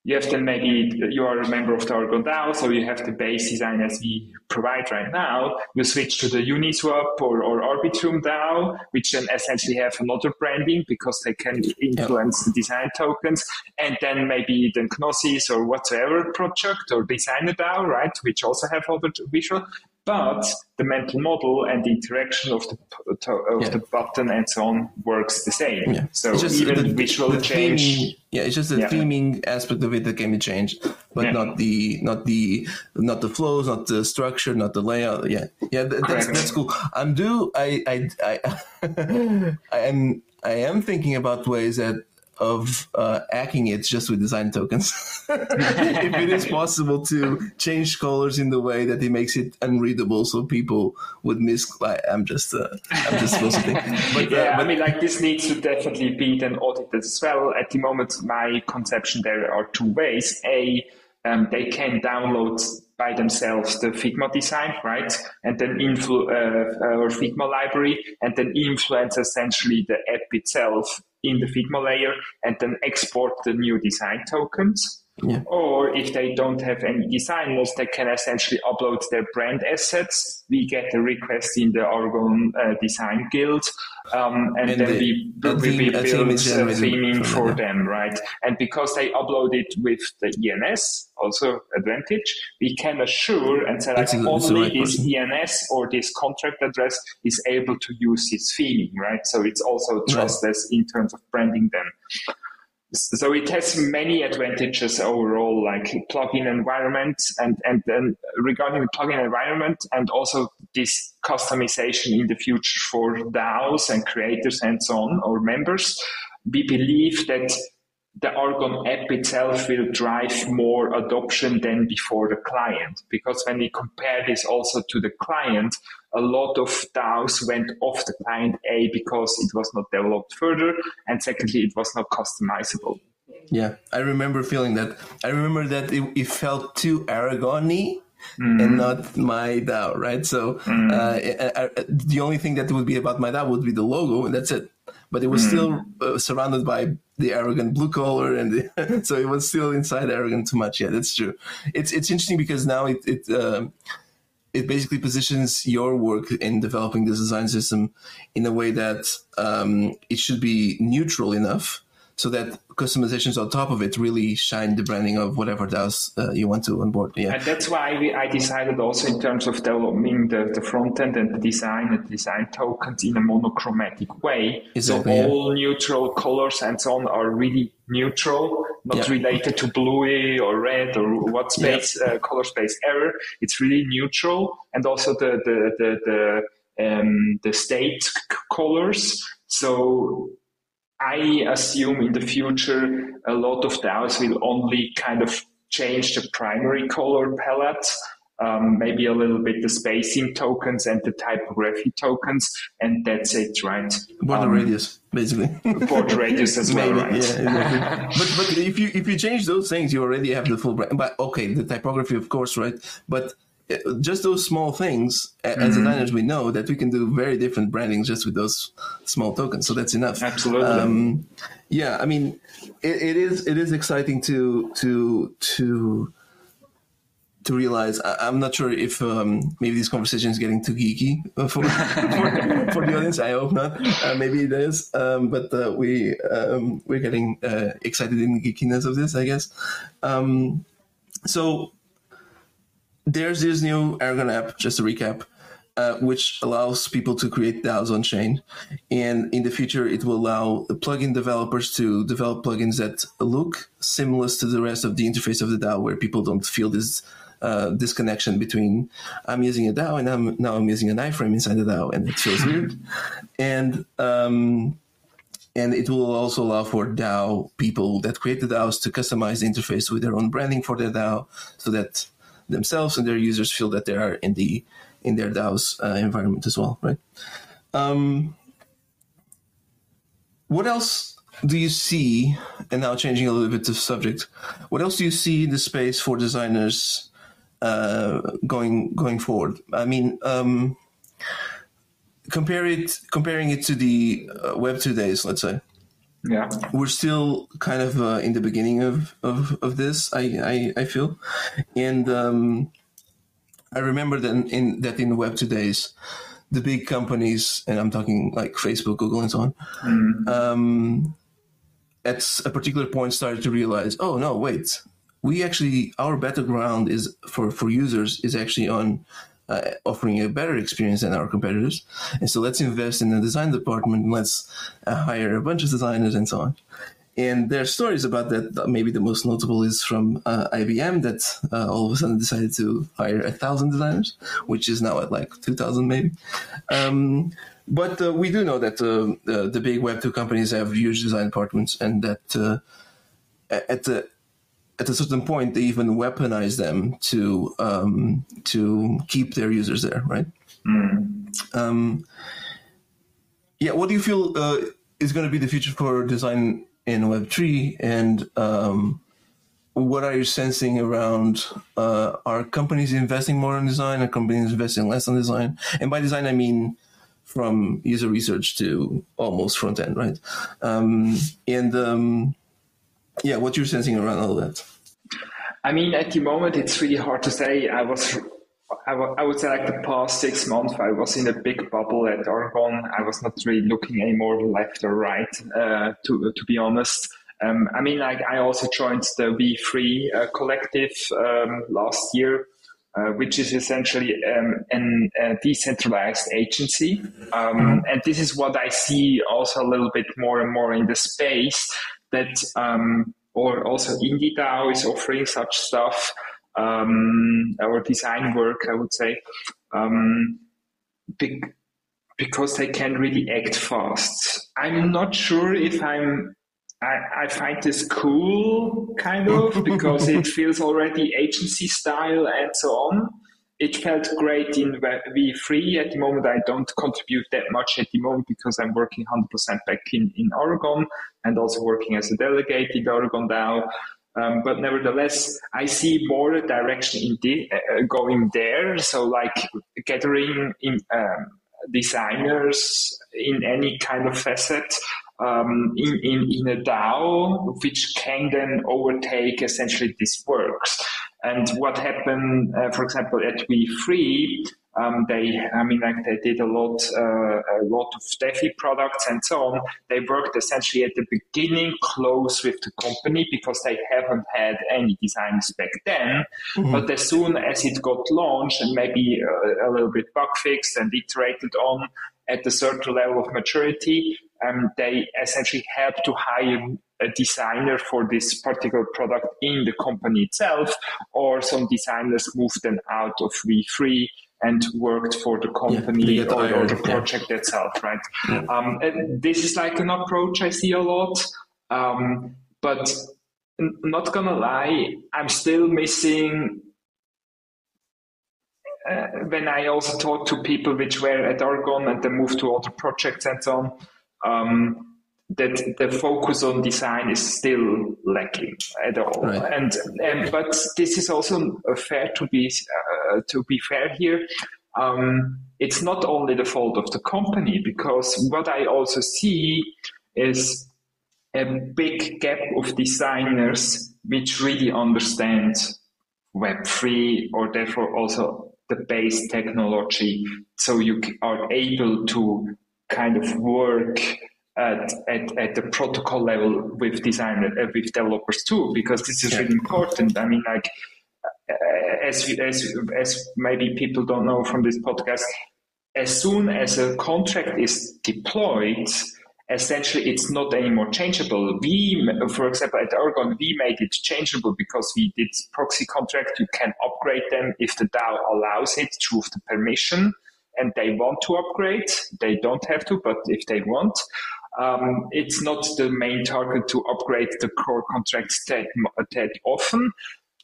You have then maybe you are a member of the Aragon DAO, so you have the base design as we provide right now. You switch to the Uniswap or, or Arbitrum DAO, which then essentially have another branding because they can influence the design tokens. And then maybe the Gnosis or whatsoever project or DesignerDAO, right, which also have other visual. But the mental model and the interaction of the of yeah. the button and so on works the same. Yeah. So even the visual the change, theming, yeah, it's just the yeah. theming aspect of it that can be changed, but yeah. not the not the not the flows, not the structure, not the layout. Yeah, yeah, that, that's that's cool. I'm do I I I, I am I am thinking about ways that. of uh, hacking it just with design tokens. If it is possible to change colors in the way that it makes it unreadable so people would miss, like, I'm just uh, I'm just supposed to think. But, yeah, uh, but... I mean, like this needs to definitely be then audited as well. At the moment, my conception, there are two ways. A, um, they can download by themselves the Figma design, right? And then influ- uh, or Figma library, and then influence essentially the app itself in the Figma layer and then export the new design tokens. Yeah. Or if they don't have any design models, they can essentially upload their brand assets. We get a request in the Aragon uh, Design Guild, um, and, and then the, we, the we, we build a theming for them, right? And because they upload it with the E N S, also advantage, we can assure and say like only right this person. E N S or this contract address is able to use this theming, right? So it's also trustless right. in terms of branding them. So it has many advantages overall, like plugin environment and, and then regarding the plugin environment and also this customization in the future for DAOs and creators and so on, or members. We believe that the Aragon app itself will drive more adoption than before the client, because when we compare this also to the client, a lot of DAOs went off the client, A, because it was not developed further, and secondly, it was not customizable. Yeah, I remember feeling that. I remember that it, it felt too Aragon-y mm. and not my DAO, right? So mm. uh, I, I, the only thing that would be about my DAO would be the logo, and that's it. But it was mm. still uh, surrounded by the Aragon blue collar, and the, so it was still inside Aragon too much. Yeah, that's true. It's it's interesting because now it... it um, it basically positions your work in developing this design system in a way that um, it should be neutral enough so that customizations on top of it really shine the branding of whatever DAOs uh, you want to onboard. Yeah. And that's why we, I decided also in terms of developing the, the front end and the design and design tokens in a monochromatic way. Exactly, so all yeah. neutral colors and so on are really neutral, not yeah. related to bluey or red or what space, yeah. uh, color space error. It's really neutral. And also the, the, the, the, um, the state c- colors. So I assume in the future, a lot of DAOs will only kind of change the primary color palette, um, maybe a little bit the spacing tokens and the typography tokens, and that's it, right? Border um, radius, basically. Border radius as well, maybe, right? Yeah, exactly. but but if you if you change those things, you already have the full brand. But okay, the typography, of course, right? But just those small things, mm-hmm. as designers, we know that we can do very different brandings just with those small tokens. So that's enough. Absolutely. Um, yeah, I mean, it, it is it is exciting to to to to realize. I, I'm not sure if um, maybe this conversation is getting too geeky for for, for the audience. I hope not. Uh, maybe it is, um, but uh, we um, we're getting uh, excited in the geekiness of this, I guess. Um, so. There's this new Aragon app, just to recap, uh, which allows people to create DAOs on chain. And in the future, it will allow the plugin developers to develop plugins that look seamless to the rest of the interface of the DAO, where people don't feel this uh, disconnection between I'm using a DAO and I'm now I'm using an iframe inside the DAO, and it feels weird. And um, and it will also allow for DAO people that create the DAOs to customize the interface with their own branding for their DAO, so that themselves and their users feel that they are in the in their DAO's uh, environment as well, right? Um, what else do you see? And now changing a little bit of subject, what else do you see in the space for designers uh, going going forward? I mean, um, compare it comparing it to the uh, web two days, let's say. Yeah, we're still kind of uh, in the beginning of, of, of this, I, I, I feel. And um, I remember that in, that in Web two Days, the big companies, and I'm talking like Facebook, Google, and so on, mm-hmm. um, at a particular point started to realize, oh, no, wait, we actually, our battleground is for, for users is actually on uh, offering a better experience than our competitors. And so let's invest in the design department, let's uh, hire a bunch of designers and so on. And there are stories about that. Maybe the most notable is from uh, I B M that uh, all of a sudden decided to hire a thousand designers, which is now at like two thousand maybe. Um, but uh, we do know that uh, the, the big web two companies have huge design departments, and that uh, at the At a certain point, they even weaponize them to um, to keep their users there, right? Mm. Um, yeah, what do you feel uh, is going to be the future for design in Web three? And um, what are you sensing around, uh, are companies investing more on design? Are companies investing less on design? And by design, I mean from user research to almost front end, right? Um, and... Um, Yeah, what you're sensing around all that? I mean, at the moment, it's really hard to say. I was, I, w- I would say, like the past six months, I was in a big bubble at Aragon. I was not really looking anymore left or right, uh, to to be honest. Um, I mean, like I also joined the We Free uh, collective um, last year, uh, which is essentially um, an, a decentralized agency, um, and this is what I see also a little bit more and more in the space. That um, or also IndieDAO is offering such stuff, um, or design work, I would say, um, be- because they can really act fast. I'm not sure if I'm. I, I find this cool, kind of, because it feels already agency style and so on. It felt great in V three. At the moment, I don't contribute that much at the moment because I'm working one hundred percent back in, in Aragon and also working as a delegate in Aragon DAO. Um, but nevertheless, I see more direction in the, uh, going there. So like gathering in um, designers in any kind of facet um, in, in, in a DAO, which can then overtake essentially these works. And what happened, uh, for example, at We Free, um, they, I mean, like they did a lot, uh, a lot of DeFi products and so on. They worked essentially at the beginning close with the company because they haven't had any designers back then. Mm-hmm. But as soon as it got launched and maybe a, a little bit bug fixed and iterated on at a certain level of maturity, um, they essentially helped to hire a designer for this particular product in the company itself, or some designers moved them out of V three and worked for the company yeah, or, or the project yeah. itself, right? Yeah. Um, and this is like an approach I see a lot, um, but I'm not gonna lie, I'm still missing uh, when I also talk to people which were at Aragon and then moved to other projects and so on, um, that the focus on design is still lacking at all. Right. And, and but this is also fair to be uh, to be fair here. Um, it's not only the fault of the company, because what I also see is a big gap of designers which really understand web three or therefore also the base technology. So you are able to kind of work at, at, at the protocol level with designer, uh, with developers too, because this is yeah. really important. I mean, like, uh, as, as, as maybe people don't know from this podcast, as soon as a contract is deployed, essentially, it's not anymore changeable. We, for example, at Aragon, we made it changeable because we did proxy contract. You can upgrade them if the DAO allows it through the permission, and they want to upgrade. They don't have to, but if they want, um, it's not the main target to upgrade the core contracts that, that often.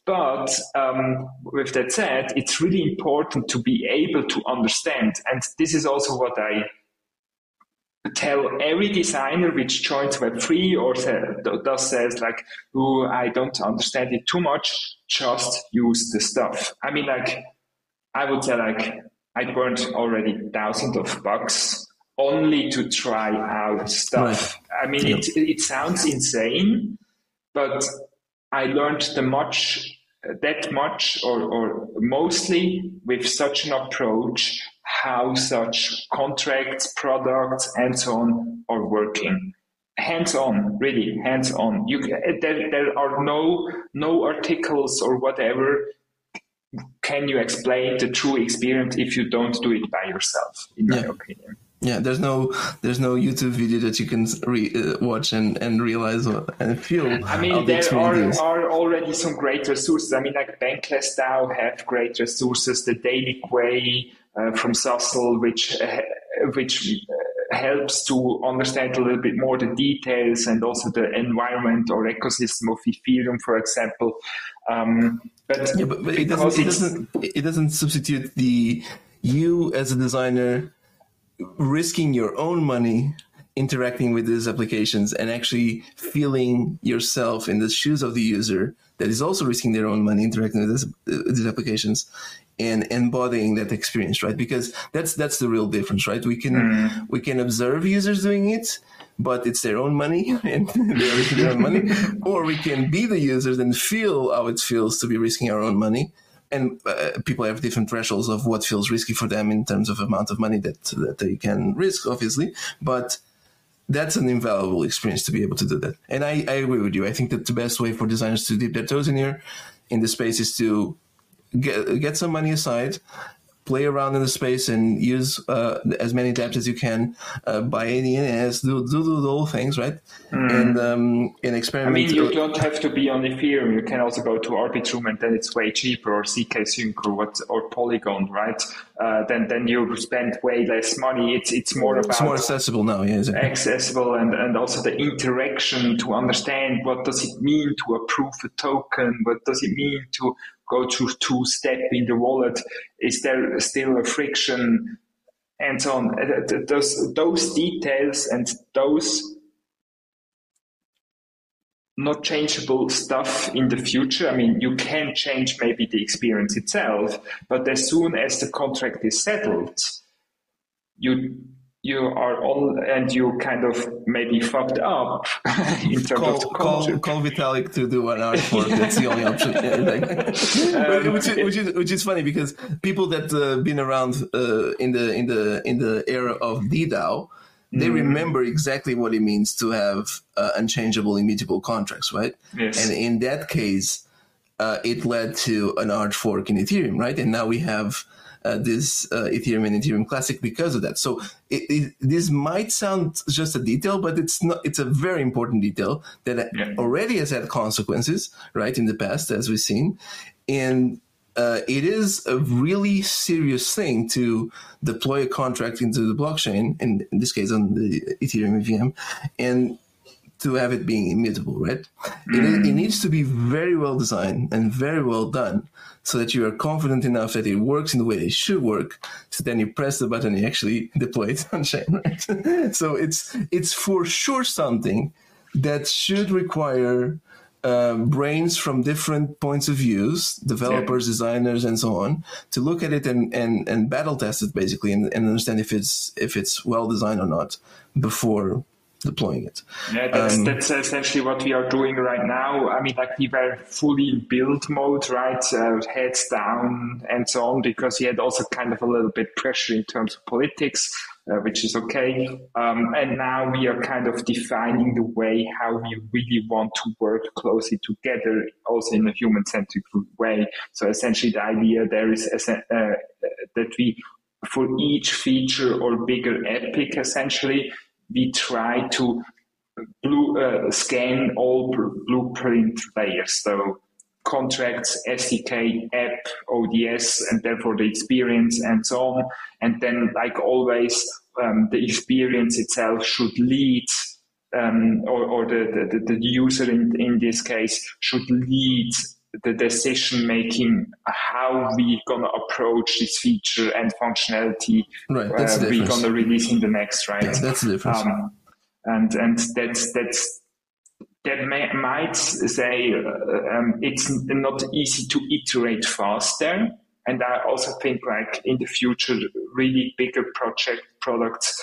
But um, with that said, it's really important to be able to understand. And this is also what I tell every designer which joins web three or th- does says like, oh, I don't understand it too much, just use the stuff. I mean, like, I would say like, I burned already thousands of bucks only to try out stuff. Right. I mean, yeah. it, it sounds insane, but I learned the much, that much or, or mostly with such an approach, how such contracts, products, and so on are working. Hands-on, really, hands-on. You, there, there are no no articles or whatever. Can you explain the true experience if you don't do it by yourself, in yeah. my opinion? Yeah, there's no there's no YouTube video that you can re- uh, watch and, and realize what, and feel. I mean, there the are, are already some great resources. I mean, like Bankless DAO have great resources. The Daily Gwei uh, from Sassel, which uh, which uh, helps to understand a little bit more the details and also the environment or ecosystem of Ethereum, for example. Um, but yeah, but, but it doesn't it doesn't it doesn't substitute the you as a designer risking your own money interacting with these applications and actually feeling yourself in the shoes of the user that is also risking their own money interacting with this, uh, these applications and embodying that experience, right? Because that's that's the real difference, right? We can mm. we can observe users doing it, but it's their own money and they're risking their own money, or we can be the users and feel how it feels to be risking our own money. And uh, people have different thresholds of what feels risky for them in terms of amount of money that, that they can risk, obviously. But that's an invaluable experience to be able to do that. And I, I agree with you. I think that the best way for designers to dip their toes in here in the space is to get, get some money aside, play around in the space and use uh, as many dApps as you can, uh, buy any E N S, do, do, do the whole things, right? Mm. And, um, and experiment. I mean, you don't have to be on Ethereum. You can also go to Arbitrum and then it's way cheaper, or zkSync or what, or Polygon, right? Uh, then then you spend way less money. It's it's more about... It's more accessible now, yeah. Exactly. Accessible and, and also the interaction to understand what does it mean to approve a token? What does it mean to go to two step in the wallet? Is there still a friction? And so on. Those, those details and those not changeable stuff in the future. I mean, you can change maybe the experience itself, but as soon as the contract is settled, you you are all and you kind of maybe fucked up in terms call, of the call, call Vitalik to do an artwork. That's the only option. Yeah, like, um, which, is, which, is, which is funny because people that uh, been around uh, in the in the in the era of DDAO, they remember exactly what it means to have uh, unchangeable, immutable contracts, right? Yes. And in that case, uh, it led to an hard fork in Ethereum, right? And now we have uh, this uh, Ethereum and Ethereum Classic because of that. So it, it, this might sound just a detail, but it's not. It's a very important detail that yeah. already has had consequences, right, in the past, as we've seen. And Uh, it is a really serious thing to deploy a contract into the blockchain, and in this case on the Ethereum V M, and to have it being immutable, right? Mm. It, it needs to be very well designed and very well done so that you are confident enough that it works in the way it should work. So then you press the button, you actually deploy it on chain, right? So it's it's for sure something that should require uh, brains from different points of views, developers, yeah. designers, and so on, to look at it and and, and battle test it basically and, and understand if it's if it's well designed or not before deploying it. Yeah, that's, um, that's essentially what we are doing right now. I mean, like we were fully in build mode, right? Uh, heads down and so on, because we had also kind of a little bit pressure in terms of politics, uh, which is okay. Um, and now we are kind of defining the way how we really want to work closely together, also in a human-centric way. So essentially the idea there is uh, that we, for each feature or bigger epic, essentially, we try to blue, uh, scan all blueprint layers, so contracts, S D K, app, O D S, and therefore the experience and so on. And then, like always, um, the experience itself should lead, um, or, or the, the, the user in, in this case should lead the decision-making, how we're going to approach this feature and functionality right, that's uh, we're going to release in the next, right? Yeah, that's the difference. Um, and and that's, that's, that may, might say uh, um, it's not easy to iterate faster. And I also think, like, in the future, really bigger project products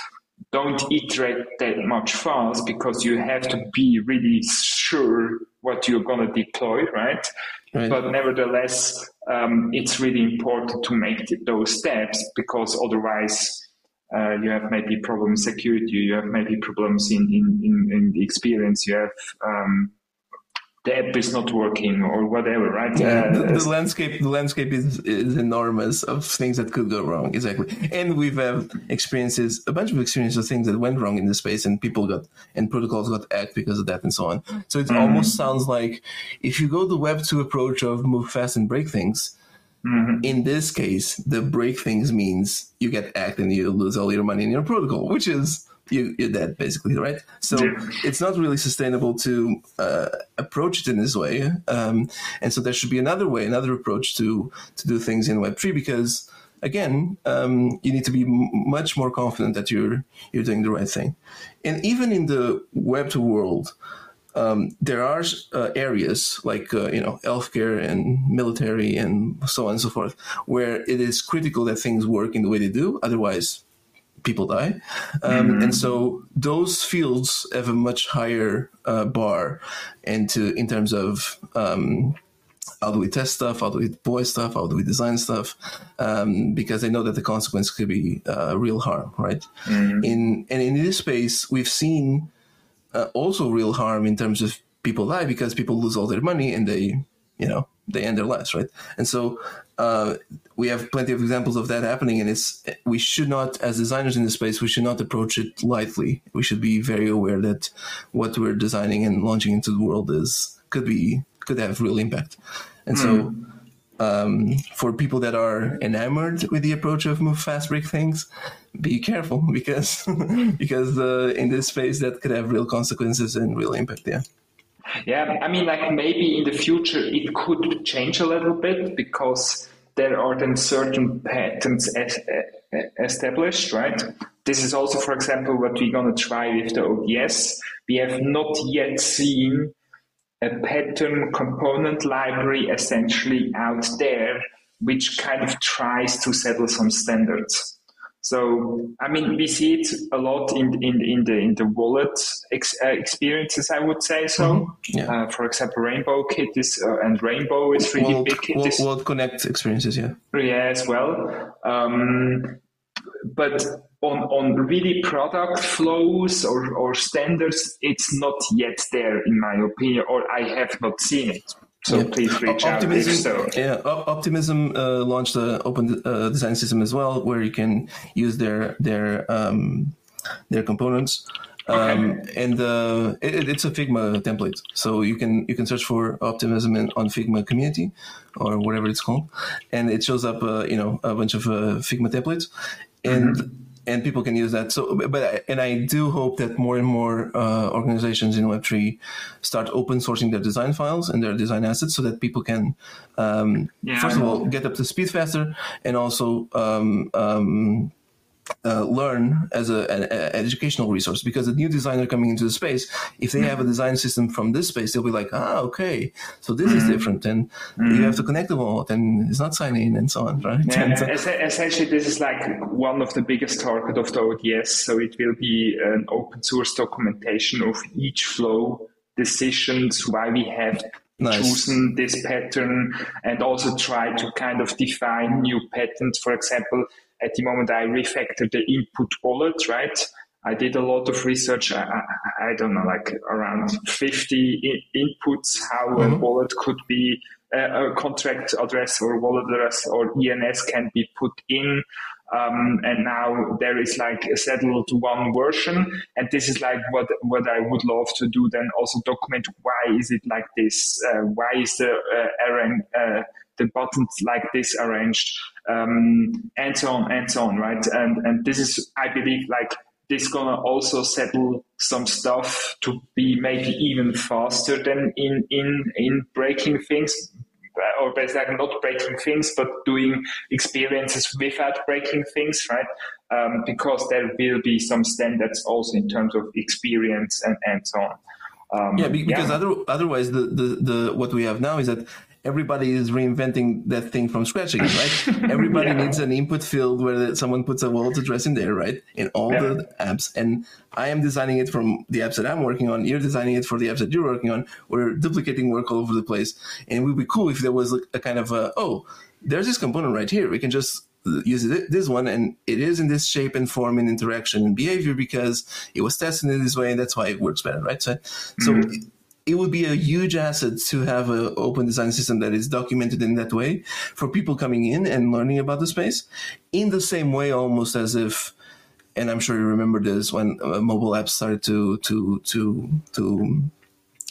don't iterate that much fast, because you have to be really sure what you're going to deploy, right? Right. But nevertheless, um, it's really important to make those steps, because otherwise uh, you have maybe problems in security, you have maybe problems in, in, in, in the experience, you have um, the app is not working or whatever, right? Yeah, uh, the, the landscape the landscape is, is enormous of things that could go wrong, exactly. And we've had experiences, a bunch of experiences of things that went wrong in the space, and people got, and protocols got hacked because of that and so on. So it mm-hmm. almost sounds like if you go the web two approach of move fast and break things, mm-hmm. in this case, the break things means you get hacked and you lose all your money in your protocol, which is... You, you're dead, basically, right? So it's not really sustainable to uh, approach it in this way. Um, and so there should be another way, another approach to to do things in web three, because, again, um, you need to be m- much more confident that you're you're doing the right thing. And even in the web two world, um, there are uh, areas like, uh, you know, healthcare and military and so on and so forth, where it is critical that things work in the way they do. Otherwise, people die. Um, mm-hmm. And so those fields have a much higher uh, bar and to, in terms of um, how do we test stuff, how do we deploy stuff, how do we design stuff, um, because they know that the consequence could be uh, real harm, right? Mm-hmm. In And in this space, we've seen uh, also real harm in terms of people die, because people lose all their money and they, you know, they end their lives, right? And so uh, we have plenty of examples of that happening, and it's we should not, as designers in this space, we should not approach it lightly. We should be very aware that what we're designing and launching into the world is could be could have real impact. And mm. so um, for people that are enamored with the approach of move fast, break things, be careful, because because uh, in this space that could have real consequences and real impact, yeah. Yeah, I mean, like maybe in the future it could change a little bit, because there are then certain patterns as, as established, right? This is also, for example, what we're going to try with the O D S. We have not yet seen a pattern component library essentially out there, which kind of tries to settle some standards. So, I mean, we see it a lot in in in the in the wallet ex, uh, experiences, I would say so. Mm-hmm. Yeah. Uh, for example, Rainbow Kit is uh, and Rainbow is really World, big. World, is, World Connect experiences, yeah. Yeah, as well. Um, but on on really product flows or or standards, it's not yet there, in my opinion, or I have not seen it. So yeah. please reach Optimism, out if so. Yeah, Optimism uh, launched an open uh, design system as well, where you can use their their um, their components, um, okay. and uh, it, it's a Figma template. So you can you can search for Optimism in, on Figma community or whatever it's called, and it shows up uh, you know a bunch of uh, Figma templates, and mm-hmm. and people can use that. So, but and I do hope that more and more uh, organizations in web three start open sourcing their design files and their design assets so that people can, um, yeah, first of all, get up to speed faster, and also um, um, uh, learn as a, an a educational resource. Because a new designer coming into the space, if they mm-hmm. have a design system from this space, they'll be like, ah, okay, so this mm-hmm. is different, and mm-hmm. you have to connect the wallet, and it's not signing in, and so on, right? Yeah, and, uh, essentially, this is like one of the biggest target of the O D S. So it will be an open source documentation of each flow, decisions, why we have nice. chosen this pattern, and also try to kind of define new patterns. For example, at the moment I refactored the input wallet, right? I did a lot of research, I, I, I don't know, like around fifty I- inputs, how mm-hmm. a wallet could be, uh, a contract address or wallet address or E N S can be put in. Um, and now there is like a settled one version, and this is like what what I would love to do. Then also document why is it like this? Uh, why is the uh, arran- uh, the buttons like this arranged, um, and so on and so on, right? And and this is, I believe, like this gonna also settle some stuff to be maybe even faster than in in in breaking things. Or basically like not breaking things, but doing experiences without breaking things, right? Um, because there will be some standards also in terms of experience and, and so on. Um, yeah, because yeah. Other, otherwise, the, the, the what we have now is that everybody is reinventing that thing from scratch again, right? Everybody yeah. needs an input field where someone puts a wallet address in there, right? In all yeah. the apps. And I am designing it from the apps that I'm working on. You're designing it for the apps that you're working on. We're duplicating work all over the place. And it would be cool if there was a kind of, a, oh, there's this component right here. We can just use this one, and it is in this shape and form and interaction and behavior because it was tested in this way, and that's why it works better, right? So, mm-hmm. so it would be a huge asset to have an open design system that is documented in that way for people coming in and learning about the space, in the same way almost as if, and I'm sure you remember this, when mobile apps started to to to to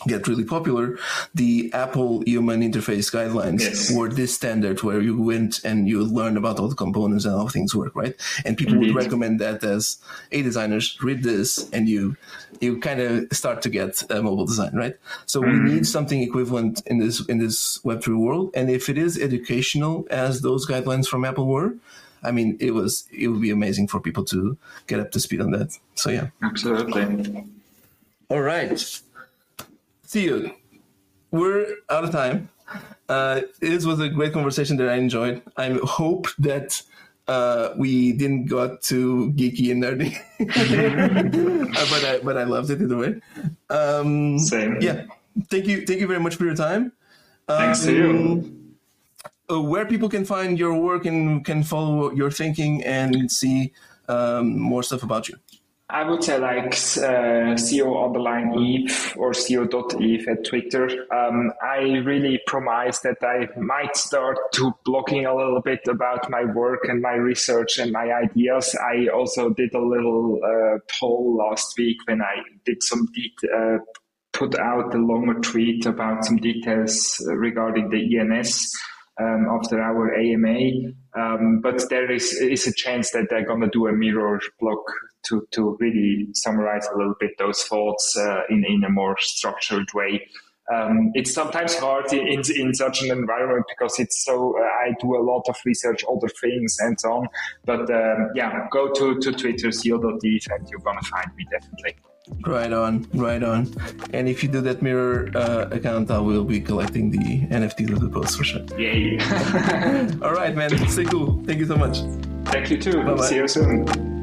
get really popular, the Apple human interface guidelines yes. were this standard where you went and you learned about all the components and how things work, right? And people Indeed. would recommend that as, hey, designers, read this, and you you kind of start to get uh, mobile design, right? So mm-hmm. we need something equivalent in this in this web three world, and if it is educational as those guidelines from Apple were, I mean, it was it would be amazing for people to get up to speed on that. So yeah, absolutely. All right. See you. We're out of time. Uh, this was a great conversation that I enjoyed. I hope that uh, we didn't got too geeky and nerdy, but I but I loved it either way. Um, Same. Yeah. Thank you. Thank you very much for your time. Um, Thanks to you. Uh, where people can find your work and can follow your thinking and see um, more stuff about you. I would say like uh, sio underline eth or sio dot eth at Twitter. Um, I really promise that I might start to blogging a little bit about my work and my research and my ideas. I also did a little uh, poll last week when I did some de- uh, put out a longer tweet about some details regarding the E N S um, after our A M A. Um, but there is is a chance that they're going to do a mirror blog to, to really summarize a little bit those thoughts uh, in, in a more structured way. Um, it's sometimes hard in, in, in such an environment because it's so, uh, I do a lot of research, other things and so on. But um, yeah, go to, to Twitter, sio dot eth, and you're going to find me definitely. Right on, right on. And if you do that mirror uh, account, I will be collecting the N F Ts of the post for sure. Yay. All right, man. Stay cool. Thank you so much. Thank you too. Bye-bye. See you soon.